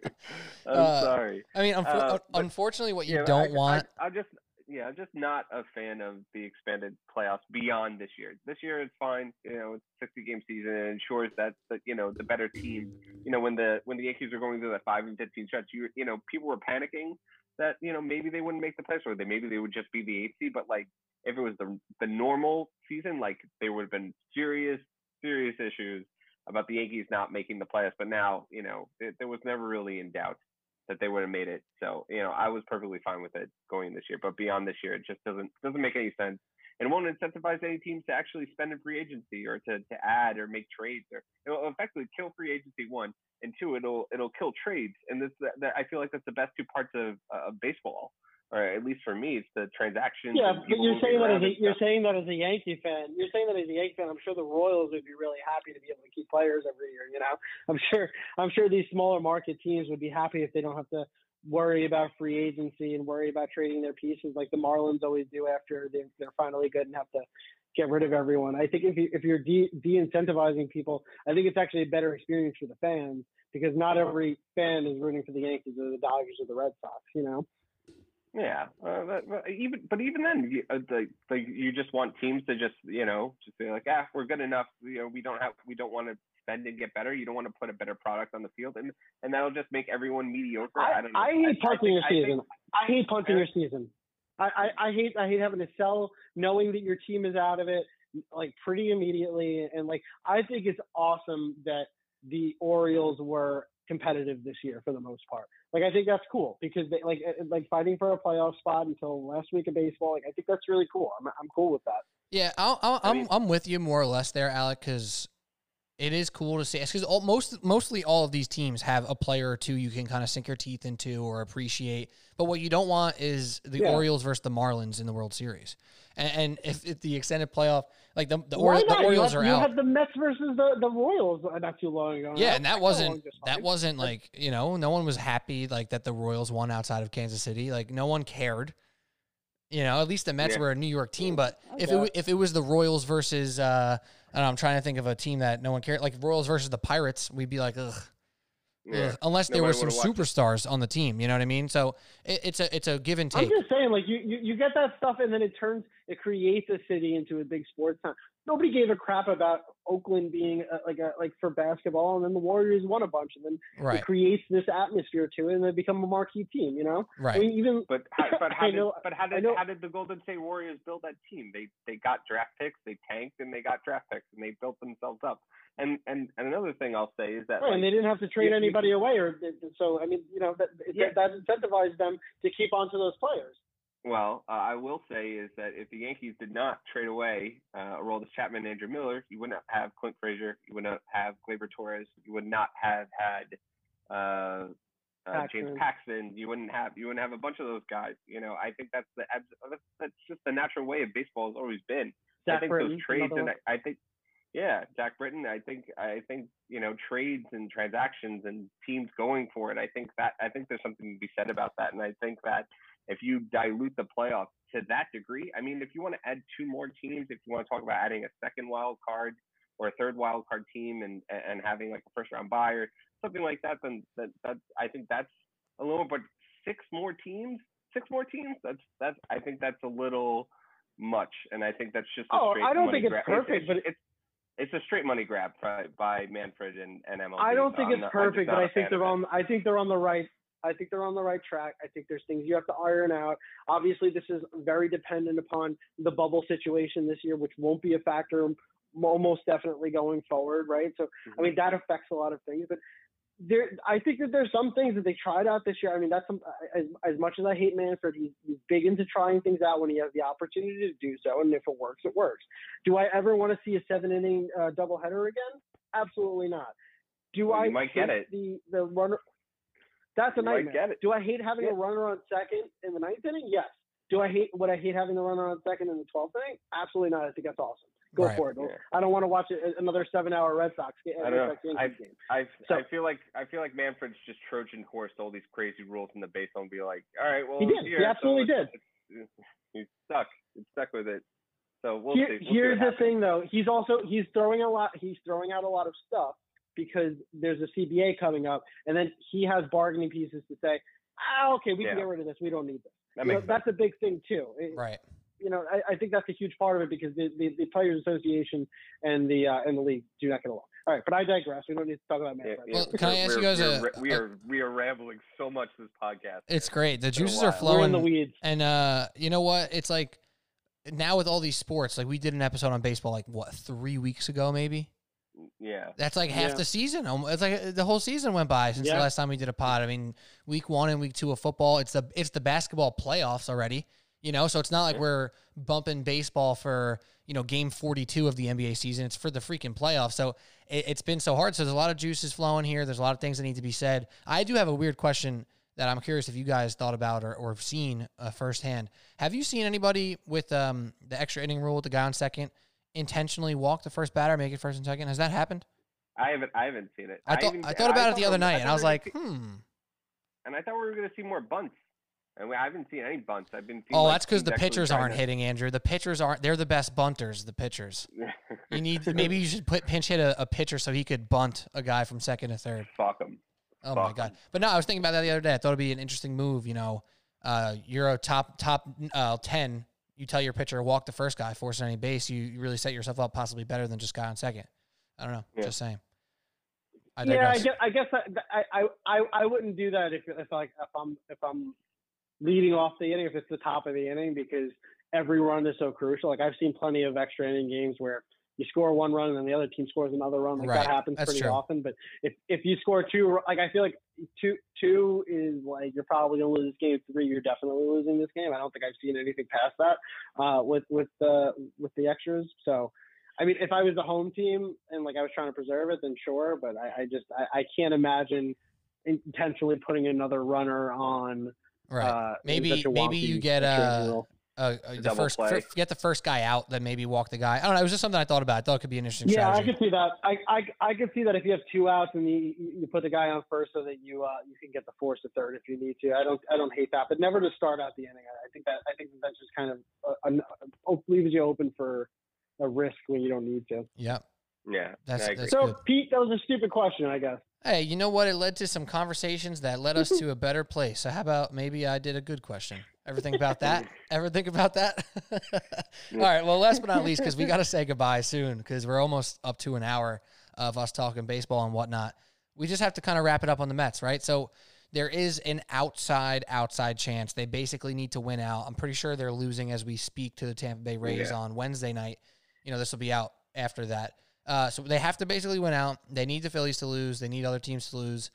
I'm uh, sorry. I mean, um, uh, unfortunately, what you yeah, don't I, want. I, I just yeah, I'm just not a fan of the expanded playoffs beyond this year. This year is fine. You know, it's a sixty game season, and it ensures that the, you know the better team. You know, when the when the Yankees were going through the five and fifteen stretch, you you know people were panicking that you know maybe they wouldn't make the playoffs, or they maybe they would just be the eighth seed, but like. If it was the the normal season, like there would have been serious, serious issues about the Yankees not making the playoffs. But now, you know, it, there was never really in doubt that they would have made it. So, you know, I was perfectly fine with it going this year. But beyond this year, it just doesn't doesn't make any sense, and won't incentivize any teams to actually spend in free agency or to, to add or make trades. Or it'll effectively kill free agency, one, and two, it'll it'll kill trades. And this that, I feel like that's the best two parts of uh, of baseball. Or at least for me, it's the transactions. Yeah, but you're saying that as a, you're saying that as a Yankee fan. You're saying that as a Yankee fan. I'm sure the Royals would be really happy to be able to keep players every year. You know, I'm sure. I'm sure these smaller market teams would be happy if they don't have to worry about free agency and worry about trading their pieces like the Marlins always do after they, they're finally good and have to get rid of everyone. I think if you if you're de, de-incentivizing people, I think it's actually a better experience for the fans, because not every fan is rooting for the Yankees or the Dodgers or the Red Sox. You know. Yeah, uh, but, but even but even then, you, uh, like like you just want teams to just you know just be like, ah, we're good enough. You know, we don't have we don't want to spend and get better. You don't want to put a better product on the field, and and that'll just make everyone mediocre. I, I don't know. I hate punting your season. I hate punting your season. I I hate I hate having to sell, knowing that your team is out of it like pretty immediately, and like I think it's awesome that the Orioles were competitive this year for the most part. Like I think that's cool, because they like like fighting for a playoff spot until last week of baseball. Like I think that's really cool. I'm I'm cool with that. Yeah, I'll, I'll, I mean, I'm I'm with you more or less there, Alec, because it is cool to see. Because most mostly all of these teams have a player or two you can kind of sink your teeth into or appreciate. But what you don't want is the yeah. Orioles versus the Marlins in the World Series. And, and if, if the extended playoff, like the the, Ori- the Orioles you have, are you out. You had the Mets versus the, the Royals not too long ago. Yeah, and that wasn't that wasn't like, you know, no one was happy like that the Royals won outside of Kansas City. Like no one cared. You know, at least the Mets yeah. were a New York team. But I if it, if it was the Royals versus, uh, I don't know, I'm trying to think of a team that no one cared, like Royals versus the Pirates, we'd be like, ugh. Yeah. Unless there Nobody were some superstars it. on the team, you know what I mean? So it, it's a it's a give and take. I'm just saying, like you, you you get that stuff, and then it turns it creates a city into a big sports town. Nobody gave a crap about Oakland being a, like a like for basketball, and then the Warriors won a bunch, and then right. it creates this atmosphere to it, and they become a marquee team, you know? Right. I mean, even but how, but how did know, but how did how did the Golden State Warriors build that team? They they got draft picks, they tanked, and they got draft picks, and they built themselves up. And, and and another thing I'll say is that right, like, and they didn't have to trade yeah, anybody away, or so I mean you know that yeah. that incentivized them to keep onto those players. Well, uh, I will say is that if the Yankees did not trade away uh, Aroldis Chapman and Andrew Miller, you would not have Clint Frazier, you would not have Gleyber Torres, you would not have had uh, uh, Paxton. James Paxton, you wouldn't have you wouldn't have a bunch of those guys. You know, I think that's the that's just the natural way of baseball has always been. Zach I think Britton, those trades, and I, I think. Yeah, Jack Britton. I think I think you know trades and transactions and teams going for it. I think that I think there's something to be said about that, and I think that if you dilute the playoffs to that degree, I mean, if you want to add two more teams, if you want to talk about adding a second wild card or a third wild card team and and having like a first round bye or something like that, then that, that I think that's a little. But six more teams, six more teams. That's that's. I think that's a little much, and I think that's just. A oh, straight I don't money think it's grab. perfect, it's, but it's it's a straight money grab by, by Manfred and, and M L B. I don't so think I'm it's not, perfect, but I think they're on. I think they're on the right. I think they're on the right track. I think there's things you have to iron out. Obviously, this is very dependent upon the bubble situation this year, which won't be a factor almost definitely going forward, right? So, mm-hmm. I mean, that affects a lot of things. But there, I think that there's some things that they tried out this year. I mean, that's some, as, as much as I hate Manfred, he's, he's big into trying things out when he has the opportunity to do so. And if it works, it works. Do I ever want to see a seven-inning uh, doubleheader again? Absolutely not. Do well, I might get it. The, the runner... That's a nightmare. Do I hate having yeah. a runner on second in the ninth inning? Yes. Do I hate would I hate having the runner on second in the twelfth inning? Absolutely not. I think that's awesome. Go right. for it. Yeah. I don't want to watch another seven-hour Red Sox game. I, Red Sox I, game. I, so, I feel like I feel like Manfred's just Trojan horsed all these crazy rules in the baseball and be like, all right, well, he did. Here, he absolutely so did. He's stuck. He's stuck with it. So we'll Here, see. We'll here's see the thing, though. He's also he's throwing a lot. He's throwing out a lot of stuff. Because there's a C B A coming up, and then he has bargaining pieces to say, ah, okay, we yeah. can get rid of this. We don't need this. That you know, that's a big thing, too. It, right. You know, I, I think that's a huge part of it because the, the, the Players Association and the uh, and the league do not get along. All right, but I digress. We don't need to talk about Manfred. Yeah, yeah. Well, can I ask you guys a, we are, a... We are rambling so much this podcast. It's great. The juices are flowing. We're in the weeds. And uh, you know what? It's like now with all these sports, like we did an episode on baseball like, what, three weeks ago maybe? Yeah, that's like half yeah. the season. It's like the whole season went by since yeah. the last time we did a pod. I mean, week one and week two of football. It's the it's the basketball playoffs already. You know, so it's not like yeah. we're bumping baseball for you know game forty-two of the N B A season. It's for the freaking playoffs. So it, it's been so hard. So there's a lot of juices flowing here. There's a lot of things that need to be said. I do have a weird question that I'm curious if you guys thought about or, or have seen uh, firsthand. Have you seen anybody with um, the extra inning rule with the guy on second intentionally walk the first batter, make it first and second? Has that happened? I haven't. I haven't seen it. I thought. I, even, I thought about I it thought the other we, night, I and I was like, see, "Hmm." And I thought we were going to see more bunts, and we, I haven't seen any bunts. I've been. Oh, like that's because the pitchers aren't hitting, Andrew. The pitchers aren't. They're the best bunters. The pitchers. You need. Maybe you should put pinch hit a, a pitcher so he could bunt a guy from second to third. Fuck him. Oh Fuck my god! Him. But no, I was thinking about that the other day. I thought it'd be an interesting move. You know, uh, Euro top top uh, ten. You tell your pitcher, walk the first guy, force any base, you, you really set yourself up possibly better than just guy on second. I don't know. Yeah. Just saying. I yeah, I guess I guess I, I, I, I wouldn't do that if if like if I'm if I'm leading off the inning, if it's the top of the inning, because every run is so crucial. Like I've seen plenty of extra inning games where you score one run and then the other team scores another run. Like right. that happens That's pretty true. often. But if, if you score two, like I feel like two two is like you're probably gonna lose this game. Three, you're definitely losing this game. I don't think I've seen anything past that uh, with with the with the extras. So, I mean, if I was the home team and like I was trying to preserve it, then sure. But I, I just I, I can't imagine intentionally putting another runner on. Right. Uh, maybe maybe you get a. Uh, the first, first get the first guy out, then maybe walk the guy. I don't know. It was just something I thought about. I thought it could be an interesting yeah, strategy. I could see that. I, I I could see that if you have two outs and you you put the guy on first so that you uh you can get the force to third if you need to. I don't I don't hate that, but never to start out the inning. I think that I think that that's just kind of a, a, leaves you open for a risk when you don't need to. Yeah, yeah. That's, that's so good. Pete, that was a stupid question, I guess. Hey, you know what? It led to some conversations that led us to a better place. So how about maybe I did a good question. Ever think about that? Ever think about that? All right. Well, last but not least, because we got to say goodbye soon because we're almost up to an hour of us talking baseball and whatnot. We just have to kind of wrap it up on the Mets, right? So there is an outside, outside chance. They basically need to win out. I'm pretty sure they're losing as we speak to the Tampa Bay Rays yeah. on Wednesday night. You know, this will be out after that. Uh, so they have to basically win out. They need the Phillies to lose. They need other teams to lose.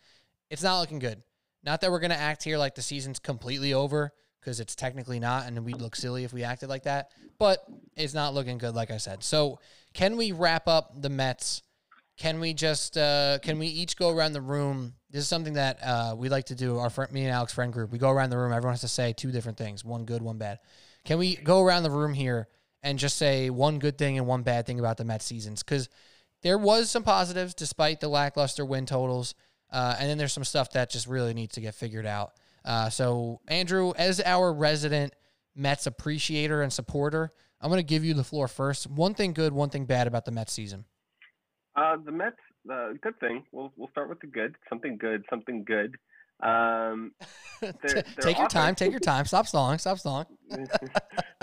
It's not looking good. Not that we're going to act here like the season's completely over, because it's technically not, and we'd look silly if we acted like that. But it's not looking good, like I said. So can we wrap up the Mets? Can we just uh, – can we each go around the room? This is something that uh, we like to do, Our friend, me and Alex friend group. We go around the room. Everyone has to say two different things, one good, one bad. Can we go around the room here and just say one good thing and one bad thing about the Mets seasons? Because there was some positives despite the lackluster win totals, uh, and then there's some stuff that just really needs to get figured out. Uh, so, Andrew, as our resident Mets appreciator and supporter, I'm going to give you the floor first. One thing good, one thing bad about the Mets season. Uh, the Mets, the uh, good thing. We'll we'll start with the good. Something good. Something good. Um, they're, they're take your time. Take your time. Stop stalling. Stop stalling.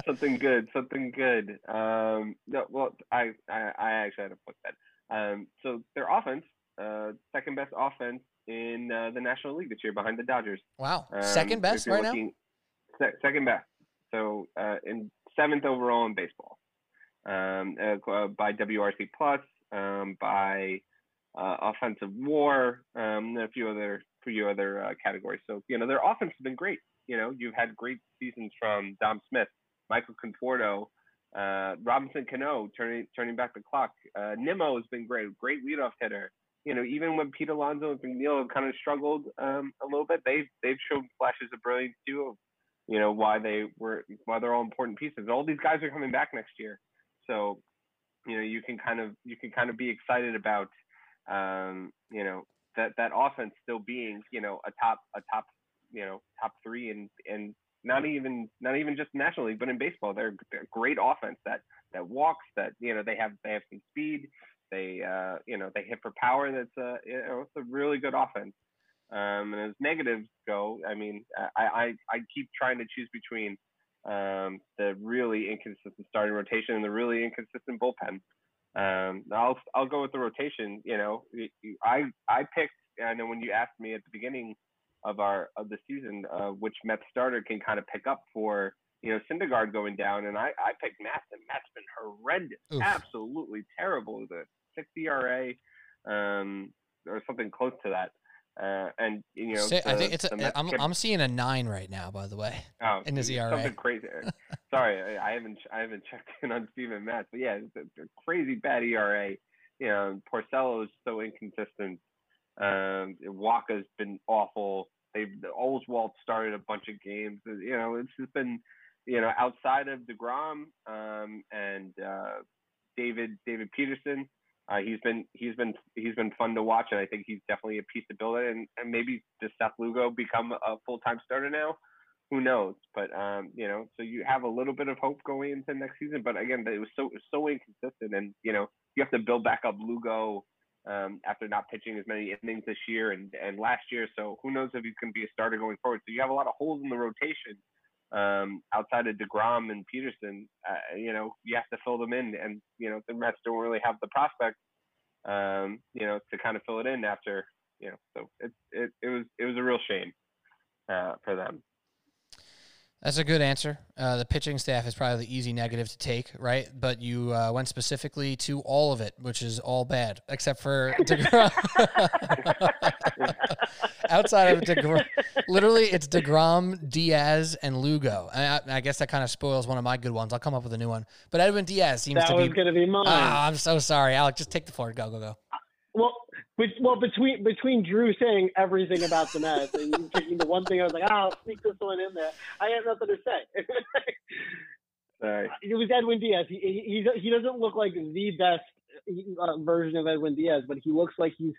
Something good. Something good. Um, no, well, I, I I actually had to put that. Um, so their offense, uh, second best offense in uh, the National League this year, behind the Dodgers. Wow, um, second best right looking, now. Se second best. So uh, in seventh overall in baseball, um, uh, by W R C plus, um, by uh, offensive WAR, um, and a few other few other uh, categories. So you know their offense has been great. You know you've had great seasons from Dom Smith, Michael Conforto. Uh, Robinson Cano turning turning back the clock. Uh, Nimmo has been great, great leadoff hitter. You know, even when Pete Alonso and McNeil have kind of struggled um, a little bit, they've they've shown flashes of brilliance too. Of, you know, why they were why they're all important pieces. And all these guys are coming back next year, so you know you can kind of you can kind of be excited about um, you know that that offense still being you know a top a top you know top three and and. Not even, not even just National League, but in baseball, they're, they're a great offense that that walks. That you know they have they have some speed. They uh, you know they hit for power. That's a you know, it's a really good offense. Um, and as negatives go, I mean, I I, I keep trying to choose between um, the really inconsistent starting rotation and the really inconsistent bullpen. Um, I'll I'll go with the rotation. You know, I I picked. I know when you asked me at the beginning of our of the season, uh, which Mets starter can kind of pick up for you know Syndergaard going down, and I I picked Matson. Matson's been horrendous, Oof. absolutely terrible. It was a six E R A um, or something close to that. Uh, and you know, so, the, I think it's. A, I'm I'm seeing a nine right now, by the way. Oh, in his E R A, something crazy. Sorry, I haven't I haven't checked in on Steven Matz, but yeah, it's a, a crazy bad E R A. You know, Porcello is so inconsistent. Um, Waka's been awful. They've Oswalt started a bunch of games. You know, it's just been, you know, outside of DeGrom um, and uh, David David Peterson, uh, he's been he's been he's been fun to watch, and I think he's definitely a piece to build it. And, and maybe does Seth Lugo become a full time starter now? Who knows? But um, you know, so you have a little bit of hope going into next season. But again, it was so it was so inconsistent, and you know, you have to build back up Lugo. Um, after not pitching as many innings this year and, and last year. So who knows if he's going to be a starter going forward. So you have a lot of holes in the rotation um, outside of DeGrom and Peterson. Uh, you know, you have to fill them in. And, you know, the Mets don't really have the prospect, um, you know, to kind of fill it in after, you know. So it, it, it, was, it was a real shame uh, for them. That's a good answer. Uh, the pitching staff is probably the easy negative to take, right? But you uh, went specifically to all of it, which is all bad, except for DeGrom. Outside of DeGrom. Literally, it's DeGrom, Diaz, and Lugo. I, I guess that kind of spoils one of my good ones. I'll come up with a new one. But Edwin Diaz seems that to be... That was going to be mine. Oh, I'm so sorry, Alec. Just take the floor. Go, go, go. Well... But, well, between between Drew saying everything about the Mets and you taking the one thing, I was like, oh, I'll sneak this one in there. I had nothing to say. Sorry. It was Edwin Diaz. He, he, he doesn't look like the best uh, version of Edwin Diaz, but he looks like he's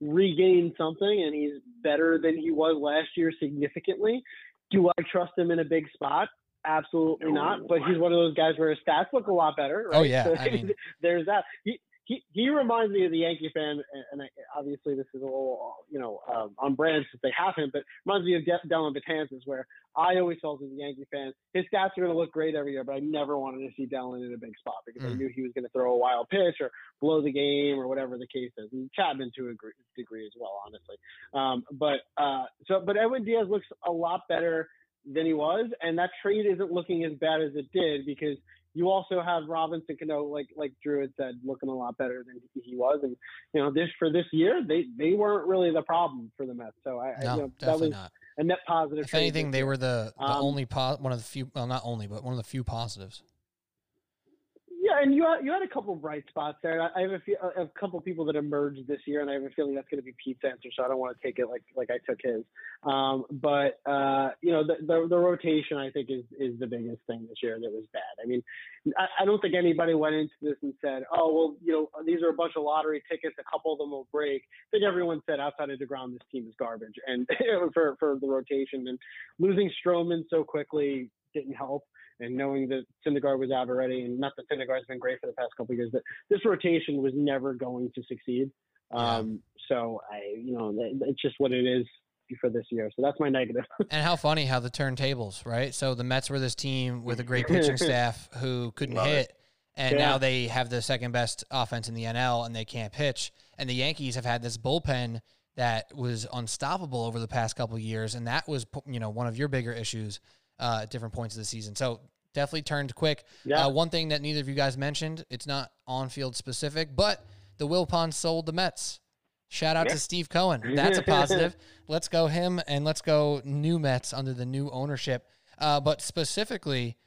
regained something and he's better than he was last year significantly. Do I trust him in a big spot? Absolutely no. not. But he's one of those guys where his stats look a lot better. Right? Oh, yeah. So I mean... There's that. He, He he reminds me of the Yankee fan, and I, obviously this is a little, you know, um, on brand since they have him, but reminds me of De Dylan Betances, where I always told him the Yankee fan, his stats are going to look great every year, but I never wanted to see Dylan in a big spot because mm. I knew he was going to throw a wild pitch or blow the game or whatever the case is. And Chapman to a degree as well, honestly. Um, but uh, so but Edwin Diaz looks a lot better than he was, and that trade isn't looking as bad as it did because you also have Robinson Cano, like like Drew had said, looking a lot better than he was, and you know this for this year they they weren't really the problem for the Mets. So I, no, I you know, that was not. a net positive. If anything, they were the, the um, only po one of the few, well not only, but one of the few positives. Yeah, Yeah, and you had, you had a couple bright spots there. I have a, few, a couple people that emerged this year, and I have a feeling that's going to be Pete's answer, so I don't want to take it like like I took his. Um, but, uh, you know, the, the the rotation, I think, is is the biggest thing this year that was bad. I mean, I, I don't think anybody went into this and said, oh, well, you know, these are a bunch of lottery tickets. A couple of them will break. I think everyone said outside of DeGrom, this team is garbage, and for, for the rotation. And losing Stroman so quickly didn't help. And knowing that Syndergaard was out already, and not that Syndergaard's been great for the past couple of years, but this rotation was never going to succeed. Um, so, I, you know, it's just what it is for this year. So that's my negative. And how funny how the turntables, right? So the Mets were this team with a great pitching staff who couldn't Love hit, it. and yeah. now they have the second best offense in the N L, and they can't pitch. And the Yankees have had this bullpen that was unstoppable over the past couple of years, and that was, you know, one of your bigger issues Uh, at different points of the season. So definitely turned quick. Yeah. Uh, one thing that neither of you guys mentioned, it's not on-field specific, but the Wilpons sold the Mets. Shout out yeah. to Steve Cohen. That's a positive. Let's go him, and let's go new Mets under the new ownership. Uh, but specifically,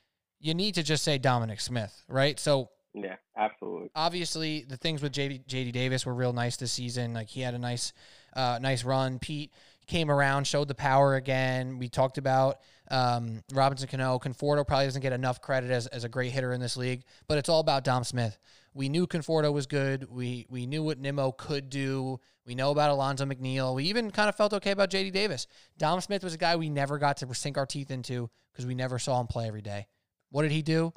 you need to just say Dominic Smith, right? So yeah, absolutely. Obviously, the things with J D Davis were real nice this season. Like, he had a nice, uh, nice run. Pete came around, showed the power again. We talked about um, Robinson Cano. Conforto probably doesn't get enough credit as, as a great hitter in this league, but it's all about Dom Smith. We knew Conforto was good. We we knew what Nimmo could do. We know about Alonzo McNeil. We even kind of felt okay about J D Davis. Dom Smith was a guy we never got to sink our teeth into because we never saw him play every day. What did he do?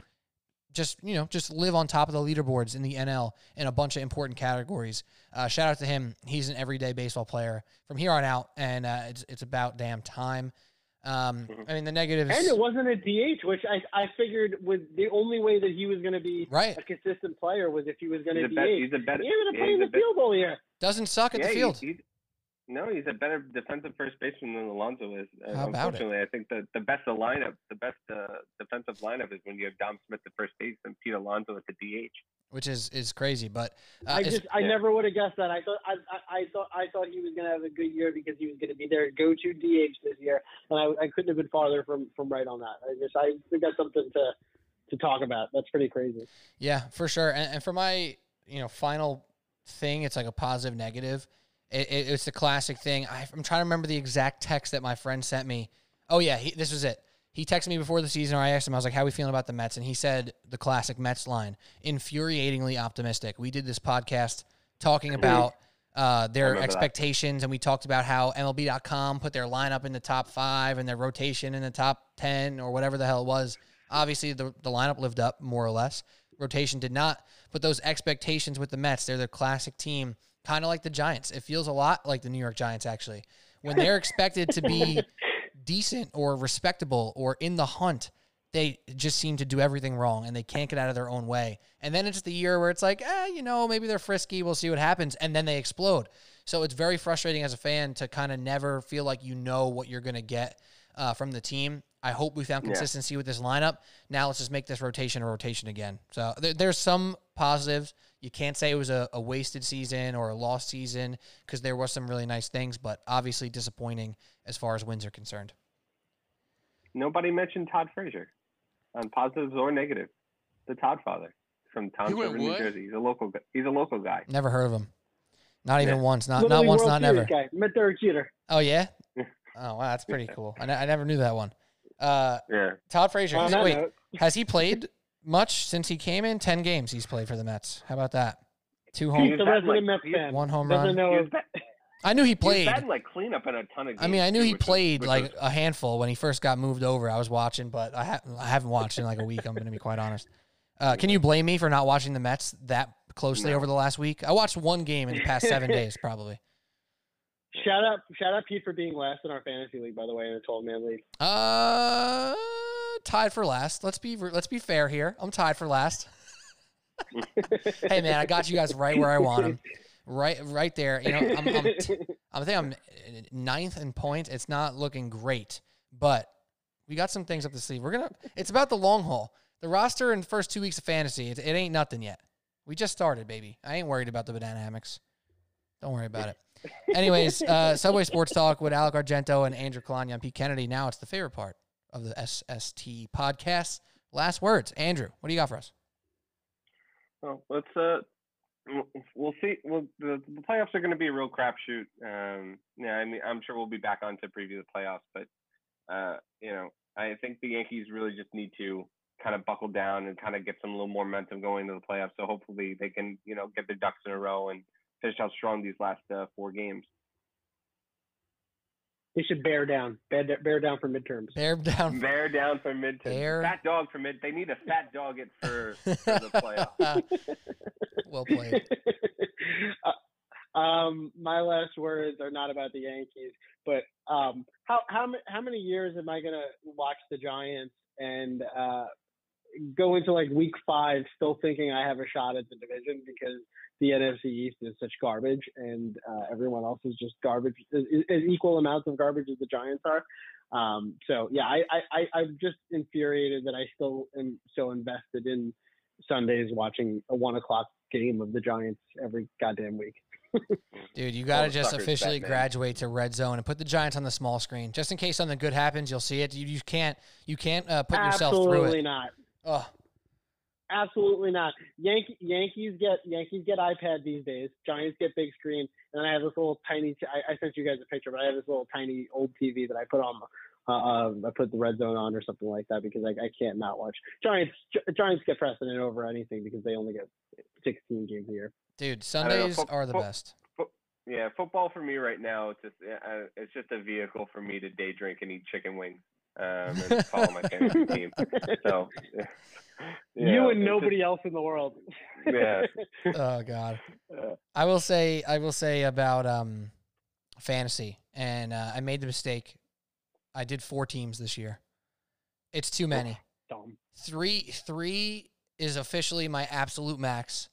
Just, you know, just live on top of the leaderboards in the N L in a bunch of important categories. Uh, shout out to him. He's an everyday baseball player from here on out, and uh, it's it's about damn time. Um, I mean, the negatives. And it wasn't a D H, which I, I figured was the only way that he was going to be right. a consistent player was if he was going to D H. Best, he's a better. He ended up playing the field goal here. Doesn't suck at yeah, the field. He's, he's, no, he's a better defensive first baseman than Alonso is. Uh, How about unfortunately, it? I think the, the best lineup, the best uh, defensive lineup is when you have Dom Smith at first base and Pete Alonso at the D H, which is, is crazy. But uh, I just I yeah. never would have guessed that. I thought I, I, I thought I thought he was going to have a good year because he was going to be their go to D H this year, and I, I couldn't have been farther from, from right on that. I just I think that's something to to talk about. That's pretty crazy. Yeah, for sure. And, and for my you know final thing, it's like a positive negative. It, it, it's the classic thing. I, I'm trying to remember the exact text that my friend sent me. Oh, yeah, he, this was it. He texted me before the season, or I asked him, I was like, how are we feeling about the Mets? And he said the classic Mets line, infuriatingly optimistic. We did this podcast talking about uh, their expectations, that. and we talked about how M L B dot com put their lineup in the top five and their rotation in the top ten or whatever the hell it was. Obviously, the, the lineup lived up, more or less. Rotation did not. But those expectations with the Mets, they're the classic team. Kind of like the Giants. It feels a lot like the New York Giants, actually. When they're expected to be decent or respectable or in the hunt, they just seem to do everything wrong, and they can't get out of their own way. And then it's the year where it's like, eh, you know, maybe they're frisky. We'll see what happens. And then they explode. So it's very frustrating as a fan to kind of never feel like you know what you're going to get uh, from the team. I hope we found consistency yeah. with this lineup. Now let's just make this rotation a rotation again. So there, there's some positives. You can't say it was a, a wasted season or a lost season because there were some really nice things, but obviously disappointing as far as wins are concerned. Nobody mentioned Todd Frazier on positives or negative. The Todd father from Tom River, New Jersey. He's a local. He's a local guy. Never heard of him. Not even yeah. once. Not Literally not once. World not Series never. Guy. Met Derek Jeter. Oh yeah. Oh wow, that's pretty cool. I, I never knew that one. Uh, yeah. Todd Frazier. Well, so, wait, note. has he played much since he came in? Ten games he's played for the Mets. How about that? Two home runs, one home run. I knew he played. He's bad, like cleanup in a ton of games. I mean, I knew he played like a handful when he first got moved over. I was watching, but I haven't. I haven't watched in like a week. I'm going to be quite honest. Uh, can you blame me for not watching the Mets that closely no. over the last week? I watched one game in the past seven days, probably. Shout out, shout out, Pete, for being last in our fantasy league, by the way, in the twelve-man league. Uh, tied for last. Let's be let's be fair here. I'm tied for last. Hey, man, I got you guys right where I want them, right, right there. You know, I'm, I'm, I think I'm ninth in points. It's not looking great, but we got some things up the sleeve. We're gonna. It's about the long haul. The roster in the first two weeks of fantasy, it, it ain't nothing yet. We just started, baby. I ain't worried about the banana hammocks. Don't worry about it. Anyways, uh, Subway Sports Talk with Alec Argento and Andrew Calagna and Pete Kennedy. Now it's the favorite part of the S S T podcast. Last words. Andrew, what do you got for us? Well, let's uh, we'll see. Well, the, the playoffs are going to be a real crapshoot. Um, yeah, I mean, I'm sure we'll be back on to preview the playoffs, but uh, you know, I think the Yankees really just need to kind of buckle down and kind of get some little more momentum going into the playoffs. So hopefully they can, you know, get their ducks in a row and finish out strong these last uh, four games. They should bear down, bear, bear down for midterms. Bear down, for, bear down for midterms. Bear... Fat dog for mid. They need a fat dog it for, for the playoffs. Well played. uh, um, my last words are not about the Yankees, but um, how how how many years am I gonna watch the Giants and uh, go into like week five still thinking I have a shot at the division because the N F C East is such garbage, and uh, everyone else is just garbage, is, is equal amounts of garbage as the Giants are. Um, so, yeah, I, I, I, I'm just infuriated that I still am so invested in Sundays watching a one o'clock game of the Giants every goddamn week. Dude, you got to just officially graduate to red zone and put the Giants on the small screen. Just in case something good happens, you'll see it. You, you can't, you can't uh, put yourself through it. Absolutely not. Ugh. Absolutely not. Yankee, Yankees get Yankees get iPad these days. Giants get big screen, and then I have this little tiny. T- I, I sent you guys a picture, but I have this little tiny old T V that I put on. Uh, uh, I put the red zone on or something like that because I, I can't not watch Giants. Gi- Giants get precedent over anything because they only get sixteen games a year. Dude, Sundays fo- are the fo- best. Fo- yeah, football for me right now. It's just uh, it's just a vehicle for me to day drink and eat chicken wings. Um, and follow my fantasy team. So, yeah. you, you and nobody just, else in the world. Yeah. Oh God. I will say, I will say about um, fantasy, and uh, I made the mistake. I did four teams this year. It's too many. Dumb. Three, three is officially my absolute max,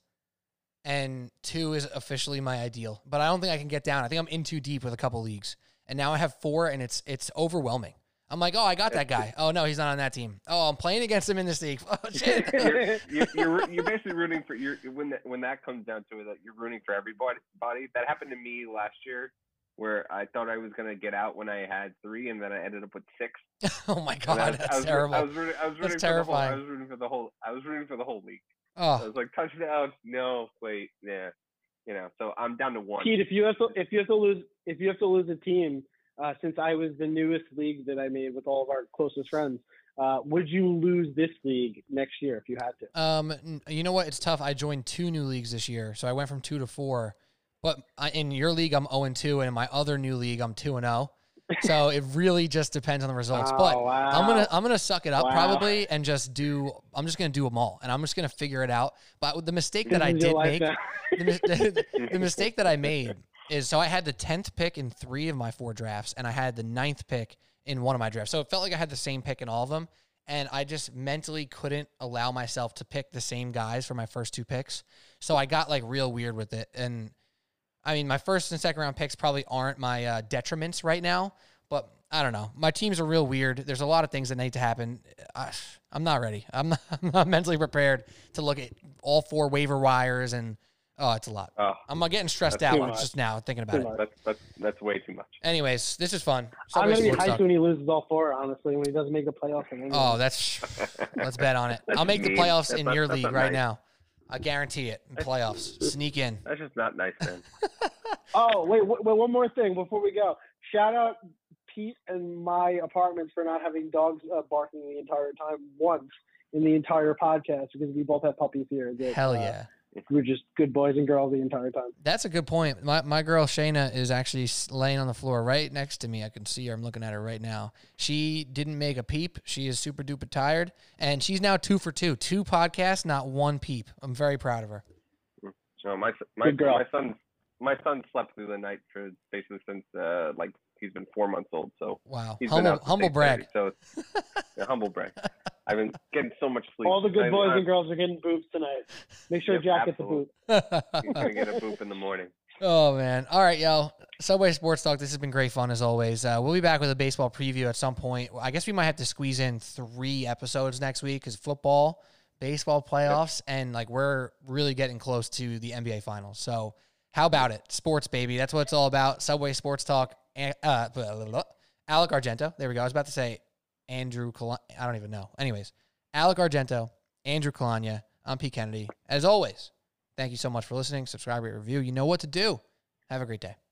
and two is officially my ideal. But I don't think I can get down. I think I'm in too deep with a couple leagues, and now I have four, and it's it's overwhelming. I'm like, oh, I got that guy. Oh, no, he's not on that team. Oh, I'm playing against him in this league. Oh, shit. You're, you're, you're, you're basically rooting for you're, when, that, when that comes down to it, like, you're rooting for everybody. That happened to me last year where I thought I was going to get out when I had three, and then I ended up with six. Oh, my God. I was, that's I was, terrible. I was, rooting, I was rooting that's for terrifying. The whole, I was rooting for the whole – I was rooting for the whole league. Oh. So I was like, touchdown. No, wait. Yeah. You know, so I'm down to one. Pete, if you have to, if you have to, lose, if you have to lose a team – Uh, since I was the newest league that I made with all of our closest friends, uh, would you lose this league next year if you had to? Um, you know what? It's tough. I joined two new leagues this year, so I went from two to four. But I, in your league, I'm oh and two, and in my other new league, I'm two and oh. So it really just depends on the results. Oh, but wow. I'm gonna I'm gonna suck it up wow. probably and just do. I'm just gonna do them all, and I'm just gonna figure it out. But the mistake that I did make, the, the, the mistake that I made. Is so I had the tenth pick in three of my four drafts, and I had the ninth pick in one of my drafts. So it felt like I had the same pick in all of them, and I just mentally couldn't allow myself to pick the same guys for my first two picks. So I got, like, real weird with it. And, I mean, my first and second round picks probably aren't my uh, detriments right now, but I don't know. My teams are real weird. There's a lot of things that need to happen. I, I'm not ready. I'm not, I'm not mentally prepared to look at all four waiver wires and – Oh, it's a lot. Oh, I'm getting stressed out just now thinking about it. That's, that's, that's way too much. Anyways, this is fun. Subway I'm going to be hyped up. When he loses all four, honestly, when he doesn't make the playoffs. Oh, that's – let's bet on it. I'll make mean. the playoffs that's in not, your league right nice. now. I guarantee it. In playoffs. Sneak in. That's just not nice, man. Oh, wait, wait, one more thing before we go. Shout out Pete and my apartments for not having dogs uh, barking the entire time once in the entire podcast because we both have puppies here. That, Hell yeah. Uh, we're just good boys and girls the entire time. That's a good point. My my girl Shayna is actually laying on the floor right next to me. I can see her. I'm looking at her right now. She didn't make a peep. She is super duper tired, and she's now two for two. Two podcasts, not one peep. I'm very proud of her. So my my my son my son slept through the night for basically since uh, like he's been four months old. So wow, he's humble, been humble brag. thirty, so yeah, humble brag. I've been getting so much sleep. All the good boys I'm, and girls are getting boobs tonight. Make sure yeah, Jack absolutely. gets a boop. He's going to get a boop in the morning. Oh, man. All right, y'all. Subway Sports Talk, this has been great fun as always. Uh, we'll be back with a baseball preview at some point. I guess we might have to squeeze in three episodes next week because football, baseball playoffs, yep. and like we're really getting close to the N B A Finals. So how about it? Sports, baby. That's what it's all about. Subway Sports Talk. Uh, blah, blah, blah. Alec Argento. There we go. I was about to say Andrew Calagna. I don't even know. Anyways, Alec Argento, Andrew Calagna. I'm Pete Kennedy. As always, thank you so much for listening. Subscribe, rate, review. You know what to do. Have a great day.